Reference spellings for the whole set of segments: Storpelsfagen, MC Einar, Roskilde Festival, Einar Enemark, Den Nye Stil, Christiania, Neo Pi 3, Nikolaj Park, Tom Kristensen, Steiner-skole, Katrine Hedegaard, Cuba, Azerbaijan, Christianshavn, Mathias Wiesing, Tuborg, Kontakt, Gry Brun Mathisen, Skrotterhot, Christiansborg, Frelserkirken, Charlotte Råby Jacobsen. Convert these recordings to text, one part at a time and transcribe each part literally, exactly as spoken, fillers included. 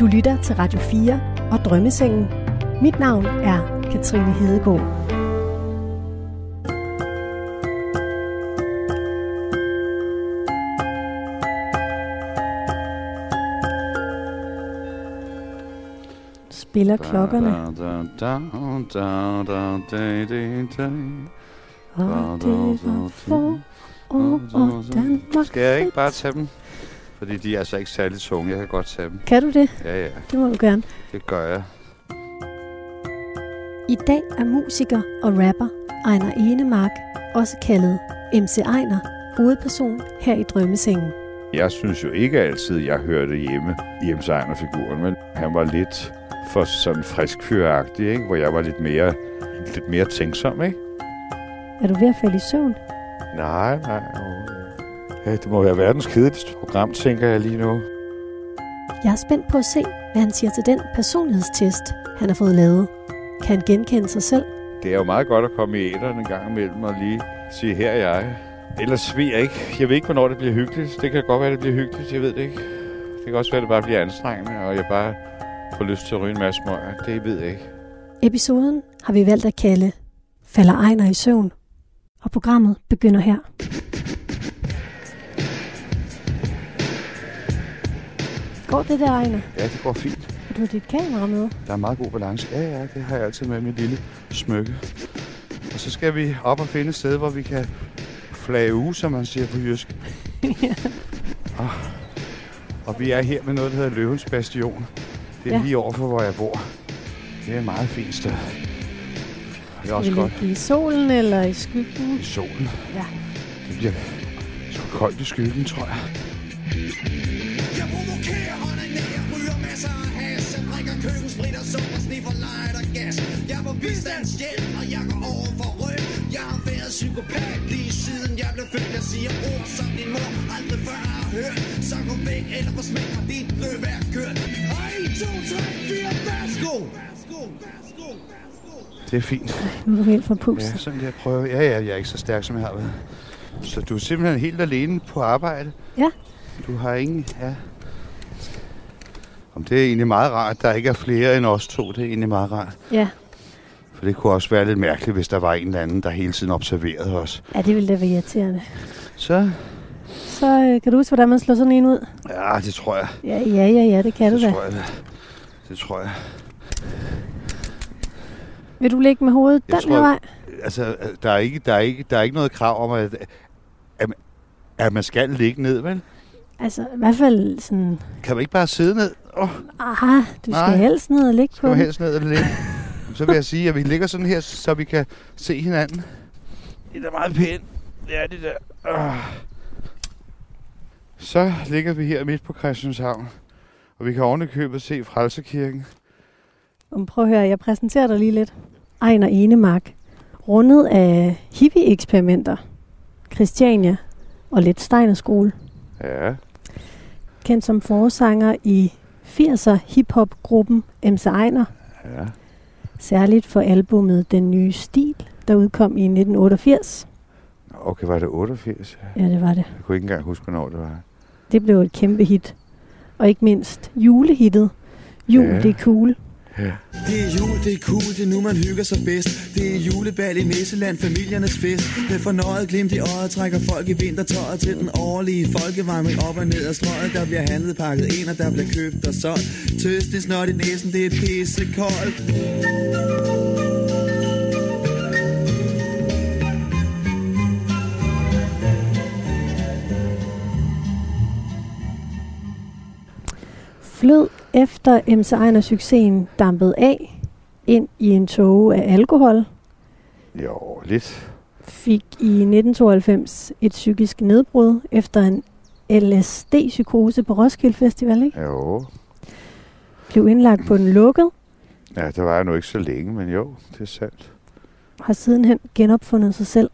Du lytter til Radio fire og Drømmesengen. Mit navn er Katrine Hedegaard. Spiller klokkerne. Og det var for over Danmark. Skal jeg ikke bare tage dem? Fordi de er altså ikke særlig tunge. Jeg kan godt tage dem. Kan du det? Ja, ja. Det må du gerne. Det gør jeg. I dag er musiker og rapper Einar Enemark, også kaldet M C Einar, hovedperson her i Drømmesengen. Jeg synes jo ikke altid, jeg hørte hjemme i M C Einar-figuren, men han var lidt for sådan frisk fyr-agtig, ikke? Hvor jeg var lidt mere, lidt mere tænksom, ikke? Er du ved at falde i søvn? Nej, nej. Ja, det må være verdens kedeligste program, tænker jeg lige nu. Jeg er spændt på at se, hvad han siger til den personlighedstest, han har fået lavet. Kan han genkende sig selv? Det er jo meget godt at komme i æderen en gang imellem og lige sige, her er jeg. Ellers ved jeg ikke. Jeg ved ikke, hvornår det bliver hyggeligt. Det kan godt være, det bliver hyggeligt. Jeg ved det ikke. Det kan også være, det bare bliver anstrengende, og jeg bare får lyst til at ryge en masse smøger. Det ved jeg ikke. Episoden har vi valgt at kalde Falder Einar i søvn. Og programmet begynder her. Går det der, Einar? Ja, det går fint. Og du har dit kamera med? Der er meget god balance. Ja, ja, det har jeg altid med mit lille smykke. Og så skal vi op og finde et sted, hvor vi kan flage uge, som man siger på jysk. Ja. Og, og vi er her med noget, der hedder Løvens Bastion. Det er ja. Lige overfor, hvor jeg bor. Det er et meget fint sted. Det er også godt. I solen eller i skyggen? I solen. Ja. Det bliver så koldt i skyggen, tror jeg. Det er fint. Nu er du helt forpustet. Ja, sådan jeg prøver. Ja, ja, jeg er ikke så stærk, som jeg har været. Så du er simpelthen helt alene på arbejde? Ja. Du har ingen... Ja. Om det er egentlig meget rart, der ikke er flere end os to. Det er egentlig meget rart. Ja. For det kunne også være lidt mærkeligt, hvis der var en eller anden, der hele tiden observerede os. Ja, det ville da være irriterende. Så? Så øh, kan du huske, hvordan man slår sådan en ud? Ja, det tror jeg. Ja, ja, ja, ja det kan det du da. Det tror jeg da. Det tror jeg. Vil du ligge med hovedet jeg den tror, her vej? Altså, der er, ikke, der, er ikke, der er ikke noget krav om, at, at, at man skal ligge ned, vel? Altså, i hvert fald sådan... Kan man ikke bare sidde ned? Oh. Aha, du Nej. Skal helst ned og ligge på den. Skal helst ned og ligge. Så vil jeg sige, at vi ligger sådan her, så vi kan se hinanden. Det er meget pænt. Ja, det der. Oh. Så ligger vi her midt på Christianshavn. Og vi kan ovenikøbet se Frelserkirken. Prøv at høre, jeg præsenterer dig lige lidt. Einar Enemark. Rundet af hippie-eksperimenter. Christiania og lidt Steiner-skole. Ja. Kendt som forsanger i firser hiphop-gruppen M C Einar. Ja. Særligt for albumet Den Nye Stil, der udkom i nitten otteogfirs. Okay, var det otteogfirs? Ja, det var det. Jeg kunne ikke engang huske, hvornår det var. Det blev et kæmpe hit. Og ikke mindst julehittet. Jul, ja. Det er cool. Ja. Det er jul, det er cool, det er nu man hygger sig bedst. Det er julebal i Nisseland, familiernes fest. Med fornøjet glimt i øjet trækker folk i vintertøjet til den årlige folkevandring op og ned ad strøget. Der bliver handlet, pakket ind, og der bliver købt og solgt. Tøst, det snot i næsen, det er pissekoldt. Flød efter M C Einar-succesen dampede af, ind i en tåge af alkohol. Jo, lidt. Fik i nitten tooghalvfems et psykisk nedbrud efter en L S D-psykose på Roskilde Festival, ikke? Jo. Blev indlagt på den lukket. Ja, der var jeg nu ikke så længe, men jo, det er sandt. Har sidenhen genopfundet sig selv.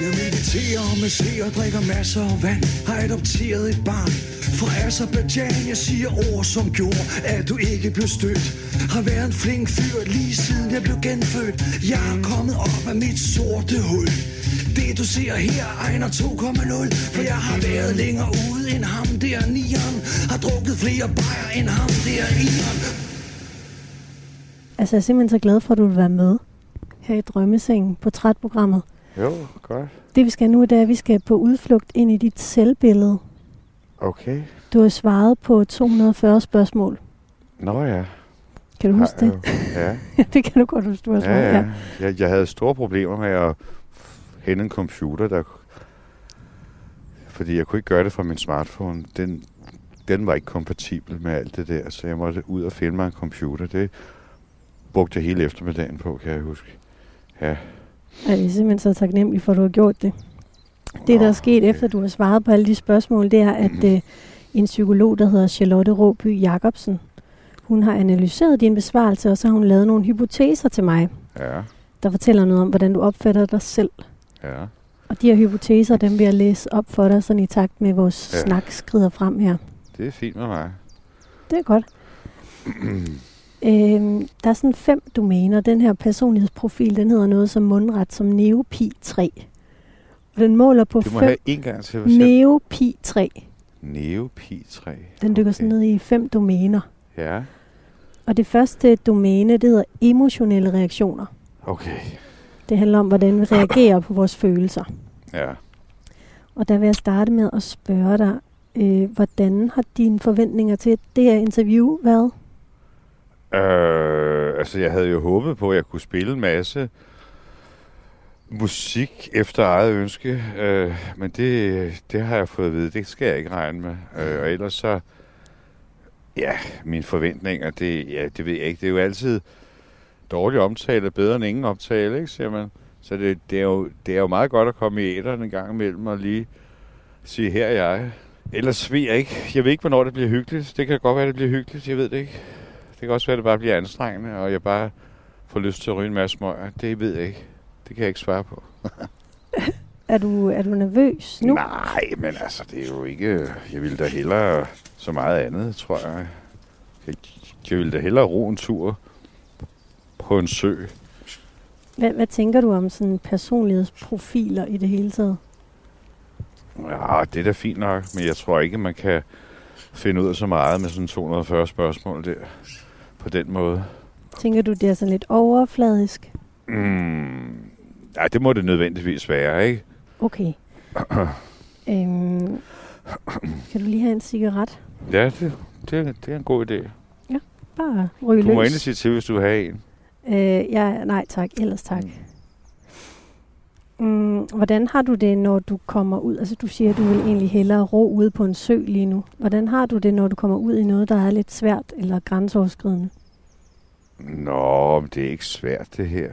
Jeg mediterer og masserer og drikker masser af vand. Har adopteret et barn fra Azerbaijan. Jeg siger ord som gjorde, at du ikke blev stødt. Har været en flink fyr lige siden jeg blev genfødt. Jeg er kommet op af mit sorte hul. Det du ser her, Einar to punkt nul. For jeg har været længere ude end ham der nieren. Har drukket flere bajer end ham der ieren. Altså, jeg er simpelthen så glad for, at du vil være med her i Drømmesengen, portrætprogrammet. Jo, godt. Det vi skal nu, det er, at vi skal på udflugt ind i dit selvbillede. Okay. Du har svaret på to hundrede og fyrre spørgsmål. Nå ja. Kan du huske ja, det? Ja. Det kan du godt huske, du har svaret. Ja, ja. Jeg, jeg havde store problemer med at hente en computer, der, fordi jeg kunne ikke gøre det fra min smartphone. Den, den var ikke kompatibel med alt det der, så jeg måtte ud og finde mig en computer. Det brugte hele eftermiddagen på, kan jeg huske. Ja. Jeg er simpelthen så taknemmelig for, at du har gjort det. Det, der er sket okay. efter, du har svaret på alle de spørgsmål, det er, at mm-hmm. øh, en psykolog, der hedder Charlotte Råby Jacobsen, hun har analyseret din besvarelse, og så har hun lavet nogle hypoteser til mig, ja. Der fortæller noget om, hvordan du opfatter dig selv. Ja. Og de her hypoteser, dem vil jeg læse op for dig, sådan i takt med vores ja. Snak skrider frem her. Det er fint med mig. Det er godt. Øhm, der er sådan fem domæner. Den her personlighedsprofil, den hedder noget som mundret som Neo Pi tre. Og den måler på fem. Du må have en gang til at Neo Pi tre. Neo Pi tre. Den dykker okay. sådan ned i fem domæner. Ja. Og det første domæne, det hedder emotionelle reaktioner. Okay. Det handler om, hvordan vi reagerer på vores følelser. Ja. Og der vil jeg starte med at spørge dig, øh, hvordan har dine forventninger til det her interview været? Uh, altså, jeg havde jo håbet på, at jeg kunne spille en masse musik efter eget ønske, uh, men det, det har jeg fået at vide, det skal jeg ikke regne med. Uh, og ellers så, ja, mine forventninger, det, ja, det ved jeg ikke. Det er jo altid dårlig omtale, bedre end ingen omtale, ikke, siger man. Så det, det, er jo, det er jo meget godt at komme i æteren en gang imellem og lige sige, her er jeg. Ellers ved jeg ikke. Jeg ved ikke, hvornår det bliver hyggeligt. Det kan godt være, det bliver hyggeligt, jeg ved det ikke. Det kan også være, at det bare bliver anstrengende, og jeg bare får lyst til at ryge en masse møger. Det ved jeg ikke. Det kan jeg ikke svare på. er, du, er du nervøs nu? Nej, men altså, det er jo ikke... Jeg ville da hellere så meget andet, tror jeg. Jeg, jeg ville da hellere ro en tur på en sø. Hvad, hvad tænker du om sådan personlighedsprofiler i det hele taget? Ja, det er da fint nok, men jeg tror ikke, man kan finde ud af så meget med sådan to hundrede og fyrre spørgsmål der. På den måde. Tænker du, det er sådan lidt overfladisk? Mm, nej, det må det nødvendigvis være, ikke? Okay. øhm, kan du lige have en cigaret? Ja, det, det, det er en god idé. Ja, bare ryge løs. Du må endelig sige til, hvis du vil have en. Øh, ja, nej tak, ellers tak. Mm. Mm, hvordan har du det, når du kommer ud? Altså, du siger, at du vil egentlig hellere ro ude på en sø lige nu. Hvordan har du det, når du kommer ud i noget, der er lidt svært eller grænseoverskridende? Nå, det er ikke svært, det her.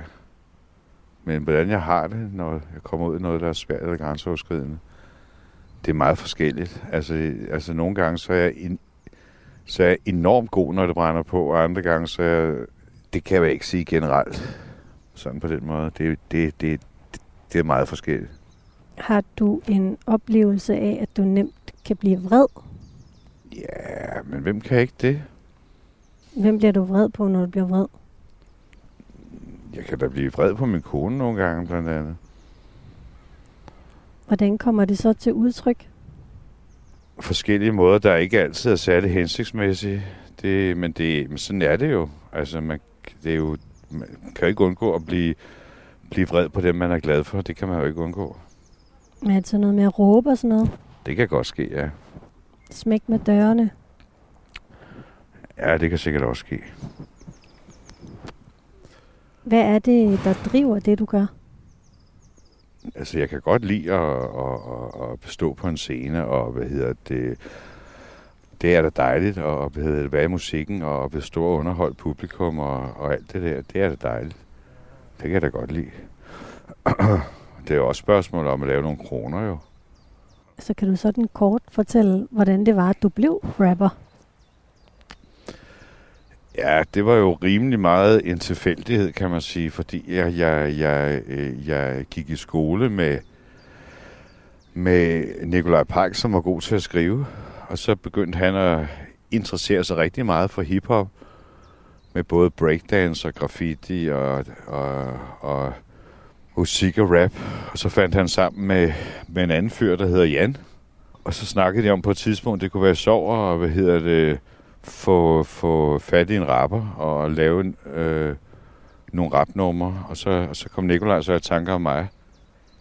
Men hvordan jeg har det, når jeg kommer ud i noget, der er svært eller grænseoverskridende, det er meget forskelligt. Altså, altså nogle gange, så er, jeg en, så er jeg enormt god, når det brænder på, og andre gange, så er jeg, det kan jeg ikke sige generelt. Sådan på den måde. Det, det, det, det er meget forskelligt. Har du en oplevelse af, at du nemt kan blive vred? Ja, men hvem kan ikke det? Hvem bliver du vred på, når du bliver vred? Jeg kan da blive vred på min kone nogle gange, blandt andet. Hvordan kommer det så til udtryk? Forskellige måder, der ikke altid er særlig hensigtsmæssige. Det, men, det, men sådan er det jo. Altså, man, det er jo, man kan jo ikke undgå at blive, blive vred på dem, man er glad for. Det kan man jo ikke undgå. Men er det så noget med at råbe og sådan noget? Det kan godt ske, ja. Smæk med dørene. Ja, det kan sikkert også ske. Hvad er det, der driver det, du gør? Altså, jeg kan godt lide at, at, at stå på en scene, og hvad hedder det, det er da dejligt, og hvad hedder det, være i musikken, og bestå og underholde publikum, og, og alt det der, det er da dejligt. Det kan jeg da godt lide. Det er jo også spørgsmål om at lave nogle kroner, jo. Så kan du sådan kort fortælle, hvordan det var, at du blev rapper? Ja, det var jo rimelig meget en tilfældighed, kan man sige, fordi jeg, jeg, jeg, jeg gik i skole med, med Nikolaj Park, som var god til at skrive, og så begyndte han at interessere sig rigtig meget for hiphop, med både breakdance og graffiti og, og, og, musik og rap. Og så fandt han sammen med, med en anden fyr, der hedder Jan. Og så snakkede de om på et tidspunkt, det kunne være sjovt og hvad hedder det, få, få fat i en rapper og lave øh, nogle rapnumre. Og så, og så kom Nikolaj så i tanker om mig.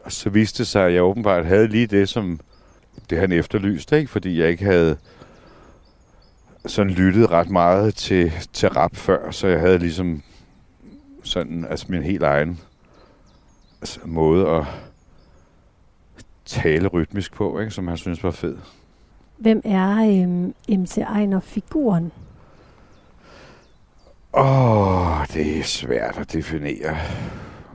Og så viste det sig, at jeg åbenbart havde lige det, som det han efterlyste, ikke? Fordi jeg ikke havde sådan lyttet ret meget til, til rap før, så jeg havde ligesom sådan, altså min helt egen altså måde at tale rytmisk på, ikke? Som han synes var fed. Hvem er øhm, M C Einar-figuren? Åh, oh, det er svært at definere.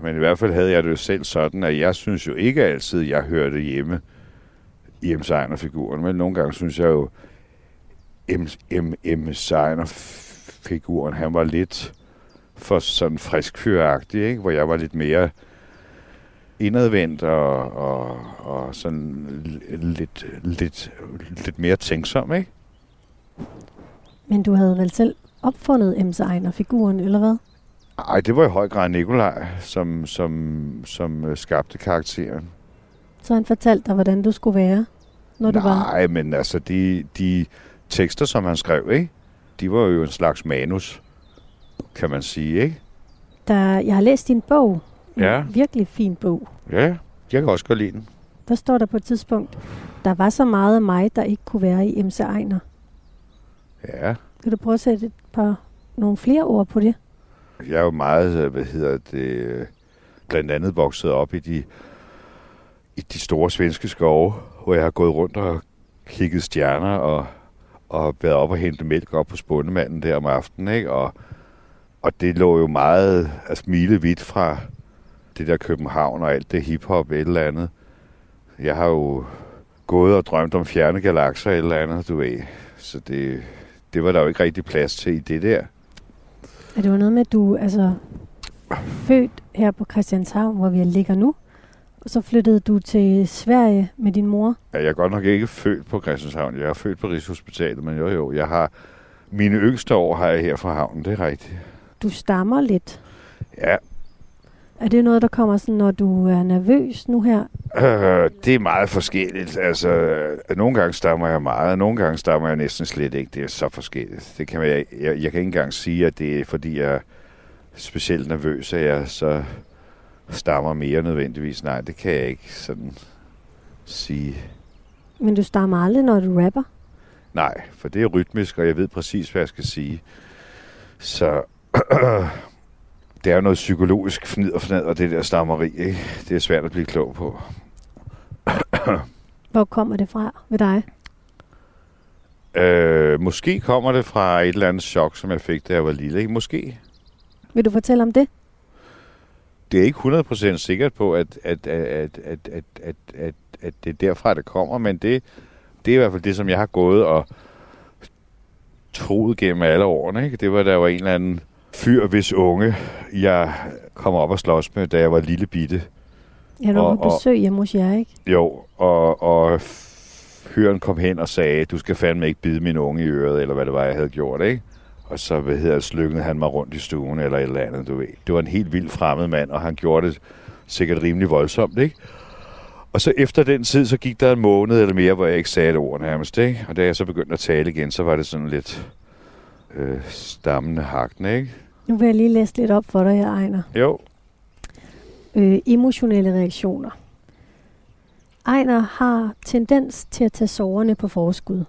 Men i hvert fald havde jeg det jo selv sådan, at jeg synes jo ikke altid, jeg hørte hjemme i M C Einar-figuren. Men nogle gange synes jeg jo, M C Einar-figuren, han var lidt for sådan friskfyragtig, ikke? Hvor jeg var lidt mere indadvendt og, og, og sådan lidt, lidt, lidt mere tænksom, ikke? Men du havde vel selv opfundet M C Einar-figuren, eller hvad? Nej, det var i høj grad Nikolaj, som, som, som skabte karakteren. Så han fortalte dig, hvordan du skulle være, når Nej, du var... Nej, men altså, de, de tekster, som han skrev, ikke? De var jo en slags manus, kan man sige, ikke? Der, jeg har læst din bog. Ja. En virkelig fin bog. Ja, jeg kan også godt lide den. Der står der på et tidspunkt, der var så meget af mig, der ikke kunne være i M C Einar. Ja. Kan du prøve at sætte et par, nogle flere ord på det? Jeg er jo meget, hvad hedder det, blandt andet vokset op i de, i de store svenske skove, hvor jeg har gået rundt og kigget stjerner og, og været op og hentet mælk op på spundemanden der om aftenen, ikke? Og, og det lå jo meget altså milevidt fra det der København og alt det hiphop et eller andet. Jeg har jo gået og drømt om fjerne galakser et eller andet, du ved. Så det, det var der jo ikke rigtig plads til i det der. Er det jo noget med, at du altså født her på Christianshavn, hvor vi ligger nu, og så flyttede du til Sverige med din mor? Ja, jeg er godt nok ikke født på Christianshavn. Jeg er født på Rigshospitalet, men jo jo, jeg har mine yngste år har jeg her fra havnen, det er rigtigt. Du stammer lidt? Ja. Er det noget, der kommer sådan, når du er nervøs nu her? Øh, det er meget forskelligt. Altså, nogle gange stammer jeg meget, og nogle gange stammer jeg næsten slet ikke. Det er så forskelligt. Det kan jeg, jeg, jeg kan ikke engang sige, at det er, fordi jeg er specielt nervøs, at jeg så stammer mere nødvendigvis. Nej, det kan jeg ikke sådan sige. Men du stammer aldrig, når du rapper? Nej, for det er rytmisk, og jeg ved præcis, hvad jeg skal sige. Så... Det er jo noget psykologisk fnid og fnad, og det der stammeri, ikke? Det er svært at blive klog på. Hvor kommer det fra ved dig? Øh, måske kommer det fra et eller andet chok, som jeg fik, da jeg var lille. Ikke? Måske. Vil du fortælle om det? Det er ikke hundrede procent sikkert på, at, at, at, at, at, at, at, at det er derfra, det kommer, men det, det er i hvert fald det, som jeg har gået og troet gennem alle årene. Ikke? Det var, der var en eller anden fyr, hvis unge, jeg kom op og slås med, da jeg var lille bitte. Jeg var på besøg hjemme hos jer, ikke? Jo, og, og fyren kom hen og sagde, du skal fandme ikke bide min unge i øret, eller hvad det var, jeg havde gjort, ikke? Og så, hvad hedder, slykkede han mig rundt i stuen, eller et eller andet, du ved. Det var en helt vild fremmed mand, og han gjorde det sikkert rimelig voldsomt, ikke? Og så efter den tid, så gik der en måned eller mere, hvor jeg ikke sagde et ord nærmest, ikke? Og da jeg så begyndte at tale igen, så var det sådan lidt... Øh, stammende hakne, ikke? Nu vil jeg lige læse lidt op for dig her, Einar. Jo. Øh, emotionelle reaktioner. Einar har tendens til at tage sorgerne på forskud,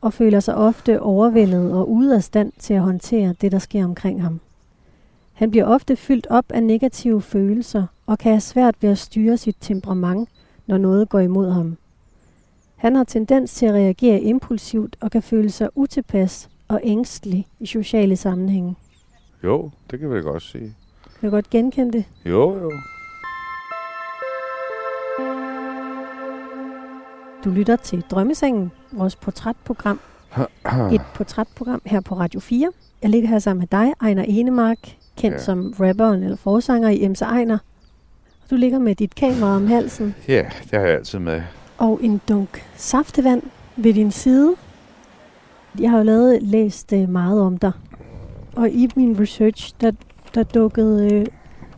og føler sig ofte overvældet og ude af stand til at håndtere det, der sker omkring ham. Han bliver ofte fyldt op af negative følelser, og kan have svært ved at styre sit temperament, når noget går imod ham. Han har tendens til at reagere impulsivt, og kan føle sig utilpas og ængstelig i sociale sammenhænge. Jo, det kan vi godt sige. Kan du godt genkende det? Jo, jo. Du lytter til Drømmesengen, vores portrætprogram. Et portrætprogram her på Radio fire. Jeg ligger her sammen med dig, Einar Enemark, kendt ja. som rapperen eller forsanger i M C Einar. Du ligger med dit kamera om halsen. Ja, det har jeg altid med. Og en dunk saftevand ved din side. Jeg har jo lavet, læst øh, meget om dig, og i min research, der, der dukkede øh,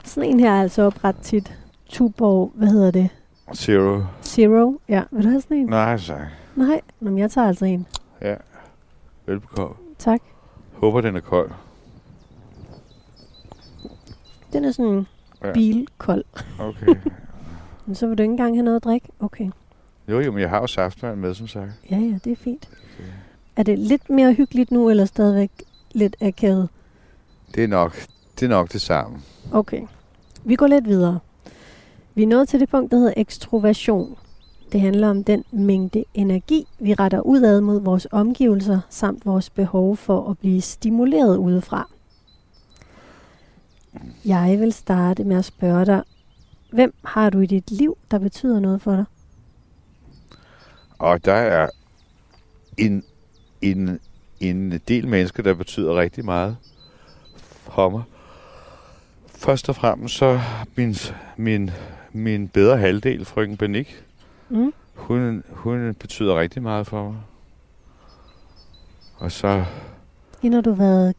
sådan en her altså op ret tit. Tuborg, hvad hedder det? Zero. Zero, ja. Vil du have sådan en? Nej, tak. Nej, men jeg tager altså en. Ja, velbekomme. Tak. Håber, den er kold. Den er sådan ja. Bilkold. Okay. Men så vil du ikke engang have noget at drikke? Okay. Jo, jo, men jeg har jo saftvand med, som sagt. Ja, ja, det er fint. Okay. Er det lidt mere hyggeligt nu, eller stadigvæk lidt akavet? Det er nok det, er nok det samme. Okay. Vi går lidt videre. Vi er nået til det punkt, der hedder ekstroversion. Det handler om den mængde energi, vi retter udad mod vores omgivelser, samt vores behov for at blive stimuleret udefra. Jeg vil starte med at spørge dig, hvem har du i dit liv, der betyder noget for dig? Og der er en, en, en del mennesker, der betyder rigtig meget for mig. Først og fremmest så min, min, min bedre halvdel, frøken Benik. Mm. Hun, hun betyder rigtig meget for mig. Og så... Hende har du været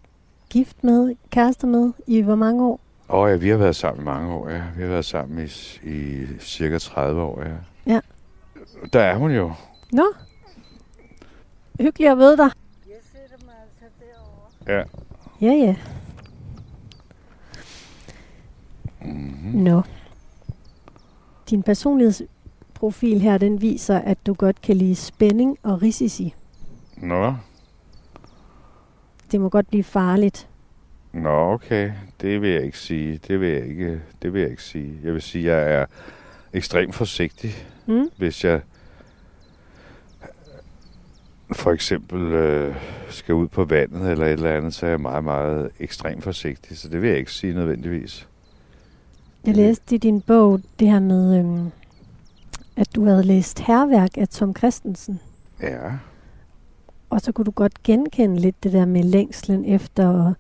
gift med, kæreste med, i hvor mange år? Åh oh, ja, vi har været sammen i mange år, ja. Vi har været sammen i, i cirka tredive år, ja. Ja. Der er hun jo. Nå. Hyggeligt at møde dig. Jeg sætter mig altså derovre. Ja. Ja, ja. Mm-hmm. Nå. Din personlighedsprofil her, den viser, at du godt kan lide spænding og risici. Nå. Det må godt blive farligt. Nå, okay. Det vil jeg ikke sige. Det vil jeg ikke, det vil jeg ikke sige. Jeg vil sige, at jeg er ekstremt forsigtig. Mm. Hvis jeg for eksempel øh, skal ud på vandet eller et eller andet, så er jeg meget, meget ekstremt forsigtig. Så det vil jeg ikke sige nødvendigvis. Jeg læste i din bog det her med, øhm, at du havde læst Hærværk af Tom Kristensen. Ja. Og så kunne du godt genkende lidt det der med længslen efter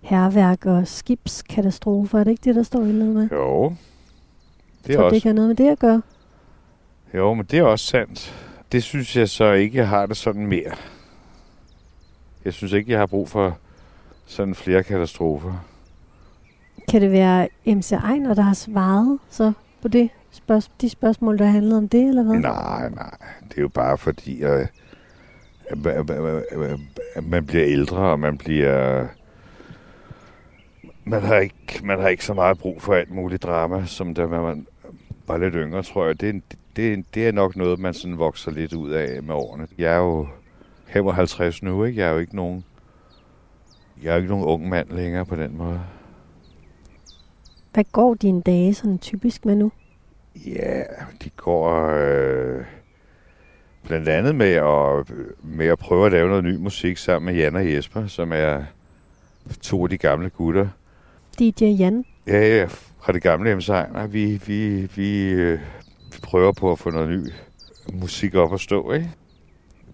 hærværk og skibskatastrofer. Er det ikke det, der står i noget med? Jo. Det er tror, også... det kan noget med det at gøre? Jo, men det er også sandt. Det synes jeg så ikke, jeg har det sådan mere. Jeg synes ikke, jeg har brug for sådan flere katastrofer. Kan det være M C Einar, der har svaret så på det spørg- de spørgsmål, der handlede om det, eller hvad? Nej, nej. Det er jo bare fordi, at man bliver ældre, og man bliver... Man har ikke, man har ikke så meget brug for alt muligt drama, som da man var lidt yngre, tror jeg. Det er, det, det er nok noget, man sådan vokser lidt ud af med årene. Jeg er jo femoghalvtreds nu, ikke? Jeg er jo ikke nogen, jeg er ikke nogen ung mand længere på den måde. Hvad går dine dage sådan typisk med nu? Ja, de går øh, blandt andet med at, med at prøve at lave noget ny musik sammen med Jan og Jesper, som er to af de gamle gutter. D J Jan? Ja, ja, fra det gamle M C Einar. Vi, vi, vi, øh, vi prøver på at få noget ny musik op at stå, ikke?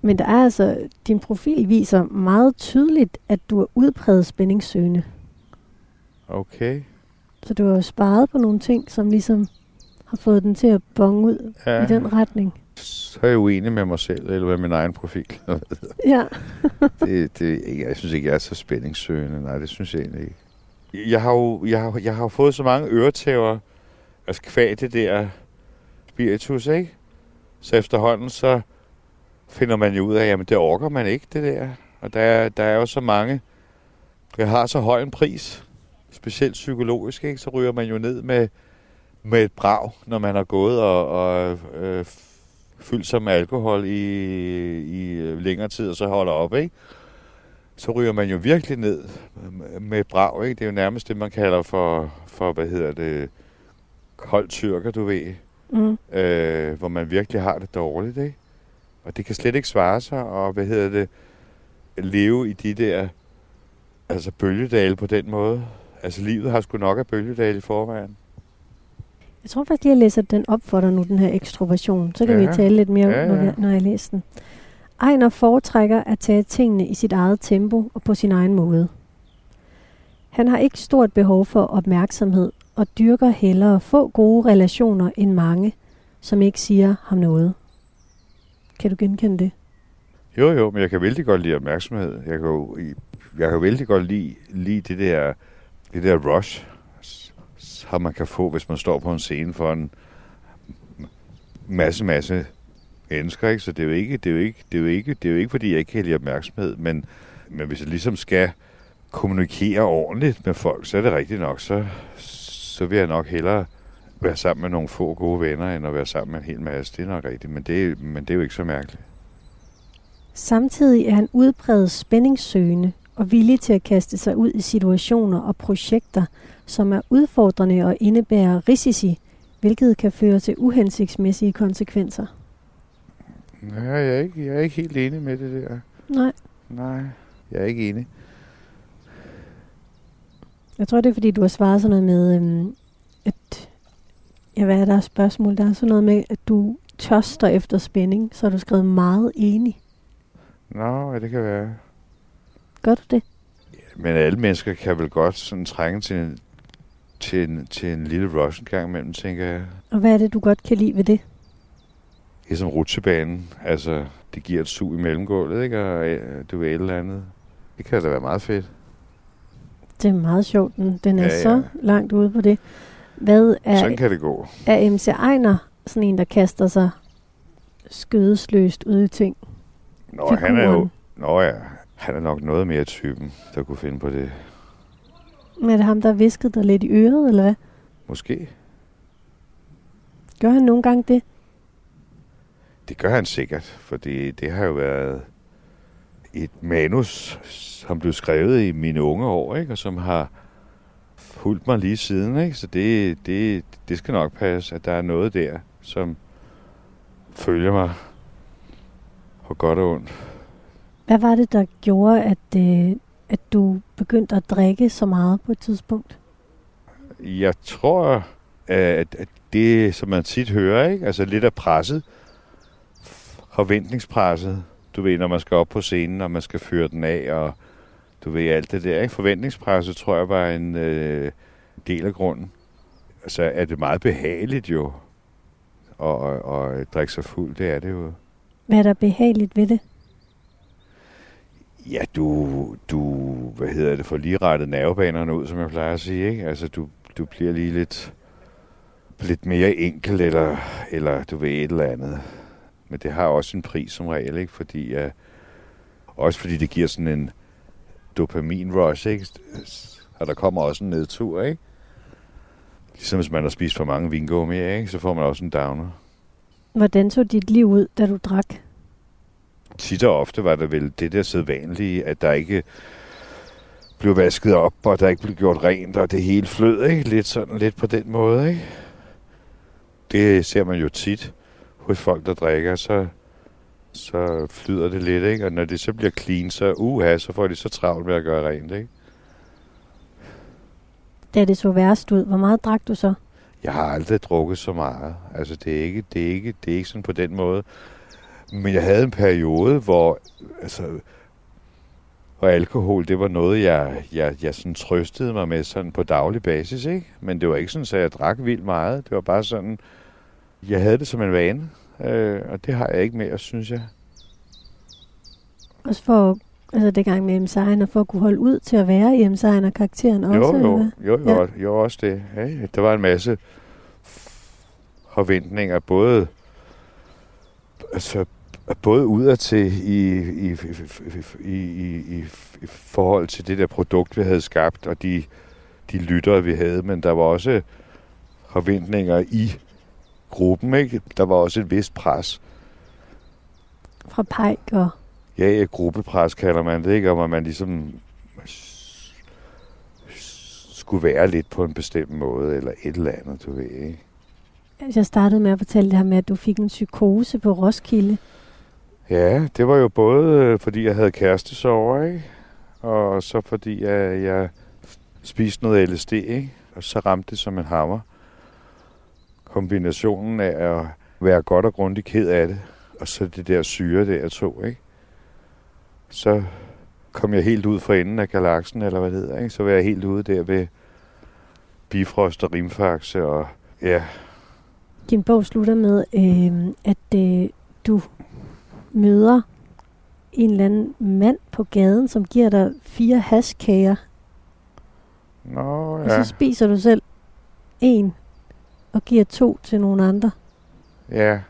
Men der er altså, din profil viser meget tydeligt, at du er udpræget spændingssøgende. Okay. Så du har jo sparet på nogle ting, som ligesom har fået den til at bonge ud ja. I den retning. Så er jeg uenig med mig selv, eller med min egen profil. Ja. det, det, jeg synes ikke, jeg er så spændingssøgende. Nej, det synes jeg egentlig ikke. Jeg har jo jeg har, jeg har fået så mange øretæver, altså kvæg det der spiritus, ikke? Så efterhånden, så finder man jo ud af, jamen det orker man ikke, det der. Og der, der er jo så mange, jeg har så høj en pris... Specielt psykologisk, ikke? Så ryger man jo ned med, med et brag, når man har gået og, og øh, fyldt sig med alkohol i, i længere tid, og så holder op, ikke? Så ryger man jo virkelig ned med et brag, ikke? Det er jo nærmest det, man kalder for, for hvad hedder det, kold tyrker, du ved. Mm. Øh, hvor man virkelig har det dårligt, ikke? Og det kan slet ikke svare sig, og hvad hedder det, leve i de der altså bølgedale på den måde. Altså, livet har sgu nok af bølgedal i forvejen. Jeg tror faktisk, at jeg læser den op for dig nu, den her ekstroversion. Så kan ja. Vi tale lidt mere om, ja, ja. Når jeg læser den. Einar foretrækker at tage tingene i sit eget tempo og på sin egen måde. Han har ikke stort behov for opmærksomhed og dyrker hellere få gode relationer end mange, som ikke siger ham noget. Kan du genkende det? Jo, jo, men jeg kan vældig godt lide opmærksomhed. Jeg kan jo, jeg kan vældig godt lide, lide det der... Det der rush, har man kan få, hvis man står på en scene for en masse, masse mennesker, ikke? Så det er jo ikke, det er jo ikke, det er jo ikke, det er jo ikke, fordi jeg ikke kan lide opmærksomhed, men, men hvis jeg ligesom skal kommunikere ordentligt med folk, så er det rigtigt nok, så, så vil jeg nok hellere være sammen med nogle få gode venner, end at være sammen med en hel masse. Det er nok rigtigt, men det, men det er jo ikke så mærkeligt. Samtidig er han udpræget spændingssøgende og villig til at kaste sig ud i situationer og projekter, som er udfordrende og indebærer risici, hvilket kan føre til uhensigtsmæssige konsekvenser. Nej, jeg er ikke, jeg er ikke helt enig med det der. Nej. Nej, jeg er ikke enig. Jeg tror, det er, fordi du har svaret sådan noget med, øhm, at ja, hvad er der spørgsmål? Der er sådan noget med, at du tørster efter spænding, så har du skrevet meget enig. Nå, ja, det kan være. Gør du det? Ja, men alle mennesker kan vel godt sådan trænge til en, til en, til en lille rush en gang imellem, tænker jeg. Og hvad er det, du godt kan lide ved det? Det er som rutsjebanen. Altså, det giver et sug i mellemgulvet, ikke? Og ja, du ved et eller andet. Det kan da være meget fedt. Det er meget sjovt. Den, den er ja, ja. så langt ude på det. Hvad er, sådan kan det gå. Er M C Einar sådan en, der kaster sig skødesløst ud i ting? Nå, han er jo, nå ja, han er nok noget mere typen, der kunne finde på det. Men er det ham, der viskede dig lidt i øret, eller hvad? Måske. Gør han nogle gange det? Det gør han sikkert, for det har jo været et manus, som blev skrevet i mine unge år, ikke? Og som har fulgt mig lige siden, ikke? Så det, det, det skal nok passe, at der er noget der, som følger mig på godt og ondt. Hvad var det, der gjorde, at, øh, at du begyndte at drikke så meget på et tidspunkt? Jeg tror, at det, som man tit hører, ikke? Altså lidt af presset, forventningspresset, du ved, når man skal op på scenen, og man skal føre den af, og du ved, alt det der, ikke? Forventningspresset, tror jeg, var en øh, del af grunden. Altså, er det meget behageligt jo, og, og, og drikke sig fuld, det er det jo. Hvad er der behageligt ved det? Ja, du, du hvad hedder det, får lige rettet nervebanerne ud, som jeg plejer at sige, ikke? Altså, du, du bliver lige lidt, lidt mere enkel, eller, eller du ved, et eller andet. Men det har også en pris som regel, ikke? Fordi, ja, også fordi det giver sådan en dopamin-rush, ikke? Og der kommer også en nedtur, ikke? Ligesom hvis man har spist for mange vingummier, ikke? Så får man også en downer. Hvordan så dit liv ud, da du drak? Tit og ofte var der vel det der sædvanlige, at der ikke blev vasket op, og der ikke blev gjort rent, og det hele flød, ikke? Lidt sådan, lidt på den måde, ikke? Det ser man jo tit hos folk, der drikker, så, så flyder det lidt, ikke? Og når det så bliver clean, så uha, så får de så travlt med at gøre rent, ikke? Da det så værst ud, hvor meget drak du så? Jeg har aldrig drukket så meget. Altså, det er ikke, det er ikke, det er ikke sådan på den måde. Men jeg havde en periode, hvor, altså, hvor alkohol, det var noget, jeg, jeg, jeg sådan trøstede mig med sådan på daglig basis, ikke? Men det var ikke sådan, at jeg drak vildt meget. Det var bare sådan, jeg havde det som en vane, øh, og det har jeg ikke mere, synes jeg. Også for, altså det gang med M C Einar, for at kunne holde ud til at være i M C Einar-karakteren også, jo, jo, eller jo, jo, ja. jo, også det. Ja, der var en masse forventninger, både, altså, både udadtil i, i, i, i, i, i forhold til det der produkt, vi havde skabt, og de, de lyttere, vi havde, men der var også forventninger i gruppen, ikke? Der var også et vist pres. Fra Pejk og... Ja, ja, gruppepres kalder man det, ikke? Om at man ligesom skulle være lidt på en bestemt måde, eller et eller andet, du ved, ikke? Jeg startede med at fortælle det her med, at du fik en psykose på Roskilde. Ja, det var jo både, fordi jeg havde kærestesorger, ikke? Og så fordi jeg, jeg spiste noget L S D, ikke? Og så ramte det som en hammer. Kombinationen af at være godt og grundigt ked af det, og så det der syre, det jeg tog, ikke? Så kom jeg helt ud fra enden af galaksen, eller hvad det hedder, ikke? Så var jeg helt ude der ved bifrost og rimfaxe, og ja. Din bog slutter med, øh, at øh, du møder en eller anden mand på gaden, som giver dig fire hashkager. Nå, ja. Og så spiser du selv en og giver to til nogle andre. Ja.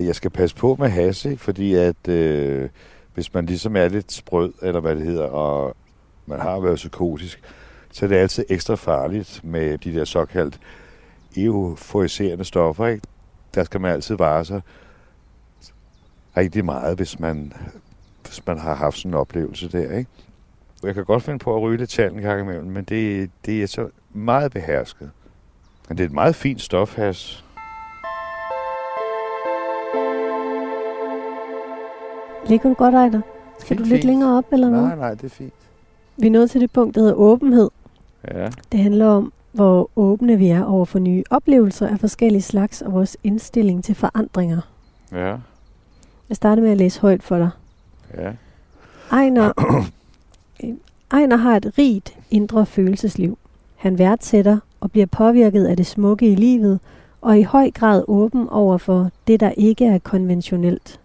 Jeg skal passe på med has, ikke? Fordi at øh, hvis man ligesom er lidt sprød, eller hvad det hedder, og man har været psykotisk, så er det altid ekstra farligt med de der såkaldt euforiserende stoffer, ikke? Der skal man altid vare sig rigtig meget, hvis man, hvis man har haft sådan en oplevelse der, ikke? Jeg kan godt finde på at ryge lidt tanden gang imellem, men det, det er så meget behersket. Men det er et meget fint stof, has. Ligger du godt, Einar? Skal fint, du lidt fint. Længere op eller noget? Nej, nej, det er fint. Vi er nået til det punkt, der hedder åbenhed. Ja. Det handler om, hvor åbne vi er over for nye oplevelser af forskellige slags, og vores indstilling til forandringer. Ja. Jeg starter med at læse højt for dig. Ja. Einar, Einar har et rigt indre følelsesliv. Han værdsætter og bliver påvirket af det smukke i livet, og er i høj grad åben over for det, der ikke er konventionelt.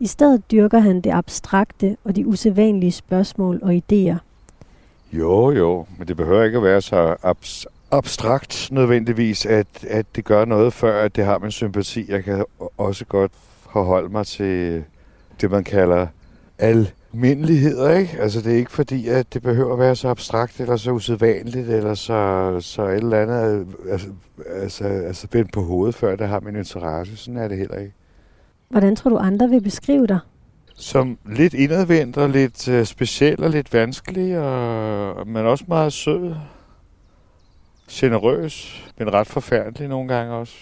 I stedet dyrker han det abstrakte og de usædvanlige spørgsmål og idéer. Jo, jo, men det behøver ikke at være så abs- abstrakt nødvendigvis, at, at det gør noget, før at det har min sympati. Jeg kan også godt forholde mig til det, man kalder almindeligheder, ikke? Altså, det er ikke fordi, at det behøver at være så abstrakt, eller så usædvanligt, eller så, så et eller andet, altså, altså, altså vendt på hovedet, før det har min interesse. Sådan er det heller ikke. Hvordan tror du, andre vil beskrive dig? Som lidt indadvendt og lidt øh, speciel og lidt vanskelig, og, men også meget sød, generøs, men ret forfærdelig nogle gange også.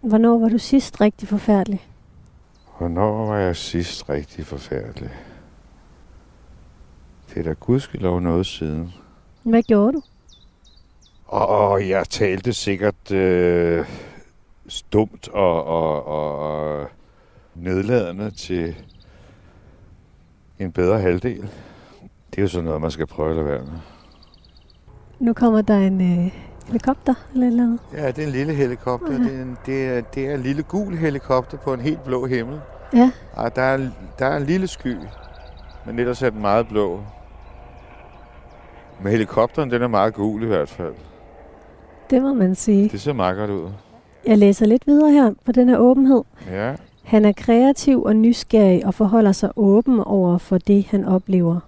Hvornår var du sidst rigtig forfærdelig? Hvornår var jeg sidst rigtig forfærdelig? Det er da gudskelov noget siden. Hvad gjorde du? Åh, jeg talte sikkert øh, stumt og... og, og nedladende til en bedre halvdel. Det er jo sådan noget, man skal prøve at lade være med. Nu kommer der en øh, helikopter, eller et eller andet? Ja, det er en lille helikopter. Uh-huh. Det, er en, det, er, det er en lille gul helikopter på en helt blå himmel. Ja. Og der er, der er en lille sky, men ellers er den meget blå. Men helikopteren, den er meget gul i hvert fald. Det må man sige. Det ser meget godt ud. Jeg læser lidt videre her på den her åbenhed. Ja. Han er kreativ og nysgerrig og forholder sig åben over for det, han oplever.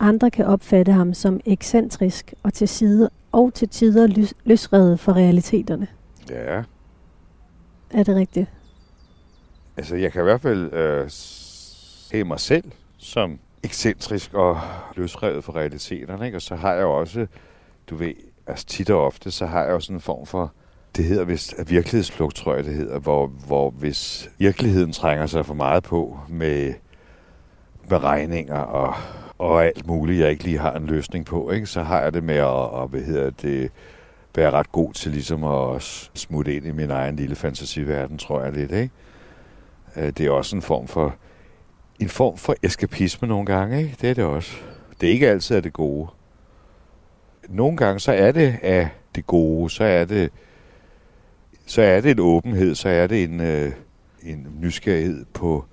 Andre kan opfatte ham som ekscentrisk og til, side, og til tider løs, løsredet fra realiteterne. Ja. Er det rigtigt? Altså, jeg kan i hvert fald øh, se mig selv som ekscentrisk og løsredet fra realiteterne, ikke? Og så har jeg jo også, du ved, altså tit og ofte, så har jeg jo sådan en form for... Det hedder vist virkelighedsflugt, tror jeg, det hedder, hvor, hvor hvis virkeligheden trænger sig for meget på med beregninger og, og alt muligt, jeg ikke lige har en løsning på, ikke, så har jeg det med at og, hvad hedder det, være ret god til ligesom at smutte ind i min egen lille fantasiverden, tror jeg lidt. Ikke? Det er også en form for en form for eskapisme nogle gange, ikke? Det er det også. Det er ikke altid af det gode. Nogle gange så er det af det gode, så er det så er det en åbenhed, så er det en, øh, en nysgerrighed på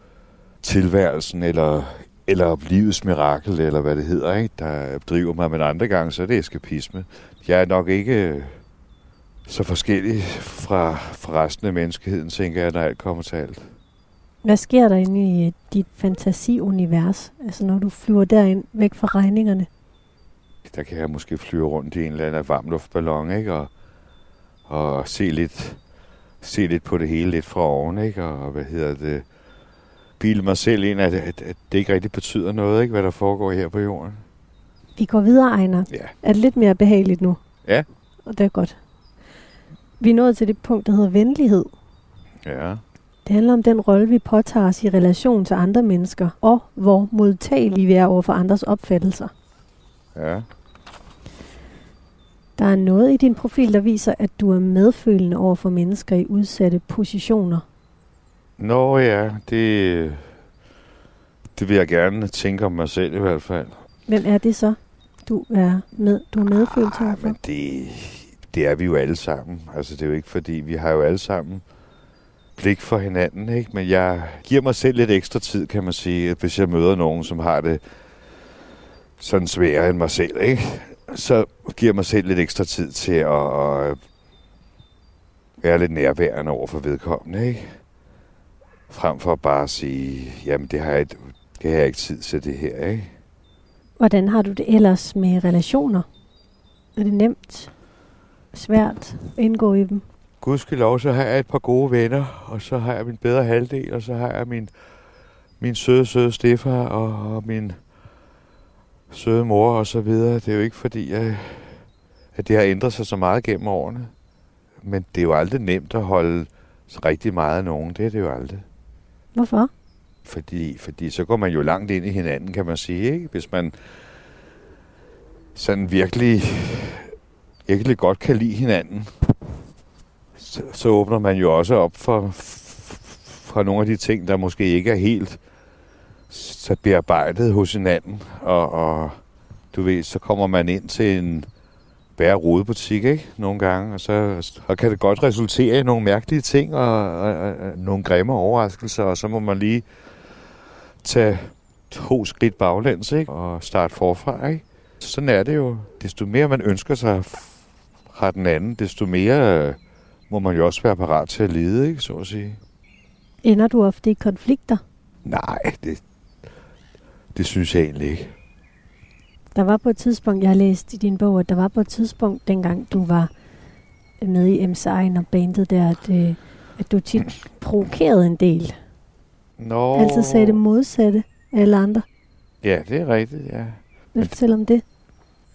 tilværelsen, eller, eller livets mirakel, eller hvad det hedder, ikke? Der driver mig, men andre gange, så er det eskapisme. Jeg er nok ikke så forskellig fra, fra resten af menneskeheden, tænker jeg, når alt kommer til alt. Hvad sker der inde i dit fantasiunivers, altså når du flyver derind, væk fra regningerne? Der kan jeg måske flyve rundt i en eller anden varmluftballon, ikke? Og og se lidt, se lidt på det hele, lidt fra oven, ikke? Og hvad hedder det, bilde mig selv ind, at, at, at det ikke rigtig betyder noget, ikke? Hvad der foregår her på jorden. Vi går videre, Einar. Ja. Er det lidt mere behageligt nu? Ja. Og det er godt. Vi er nået til det punkt, der hedder venlighed. Ja. Det handler om den rolle, vi påtager os i relation til andre mennesker, og hvor modtagelige vi er over for andres opfattelser. Ja. Der er noget i din profil, der viser, at du er medfølende over for mennesker i udsatte positioner. Nå ja, det, det vil jeg gerne tænke om mig selv i hvert fald. Hvem er det så, du er, med, du er medfølende ah, overfor? Men det, det er vi jo alle sammen. Altså det er jo ikke fordi, vi har jo alle sammen blik for hinanden, ikke? Men jeg giver mig selv lidt ekstra tid, kan man sige, hvis jeg møder nogen, som har det sådan sværere end mig selv, ikke? så giver mig selv lidt ekstra tid til at, at være lidt nærværende over for vedkommende, ikke? Frem for at bare sige, jamen det har jeg, et, det har jeg ikke tid til det her, ikke? Hvordan har du det ellers med relationer? Er det nemt, svært at indgå i dem? Gudskelov, så har jeg et par gode venner, og så har jeg min bedre halvdel, og så har jeg min, min søde, søde stefar og, og min søde mor og så videre. Det er jo ikke fordi, jeg, at det har ændret sig så meget gennem årene. Men det er jo aldrig nemt at holde rigtig meget af nogen. Det er det jo aldrig. Hvorfor? Fordi, fordi så går man jo langt ind i hinanden, kan man sige, ikke? Hvis man sådan virkelig, virkelig godt kan lide hinanden, så, så åbner man jo også op for, for nogle af de ting, der måske ikke er helt så bearbejdet hos hinanden. Og, og du ved, så kommer man ind til en bære rodebutik, ikke? Nogle gange, og så og kan det godt resultere i nogle mærkelige ting og, og, og nogle grimme overraskelser, og så må man lige tage to skridt baglæns, ikke? Og starte forfra, ikke? Sådan er det jo. Desto mere man ønsker sig fra den anden, desto mere øh, må man jo også være parat til at lide, ikke? Så at sige. Ender du ofte i konflikter? Nej, det, det synes jeg egentlig ikke. Der var på et tidspunkt, jeg har læst i din bog, at der var på et tidspunkt, dengang du var med i M C Einar og bandet der, at, øh, at du tit provokerede en del. Nå. Altså sagde det modsatte af alle andre. Ja, det er rigtigt, ja. Vil du fortælle om det?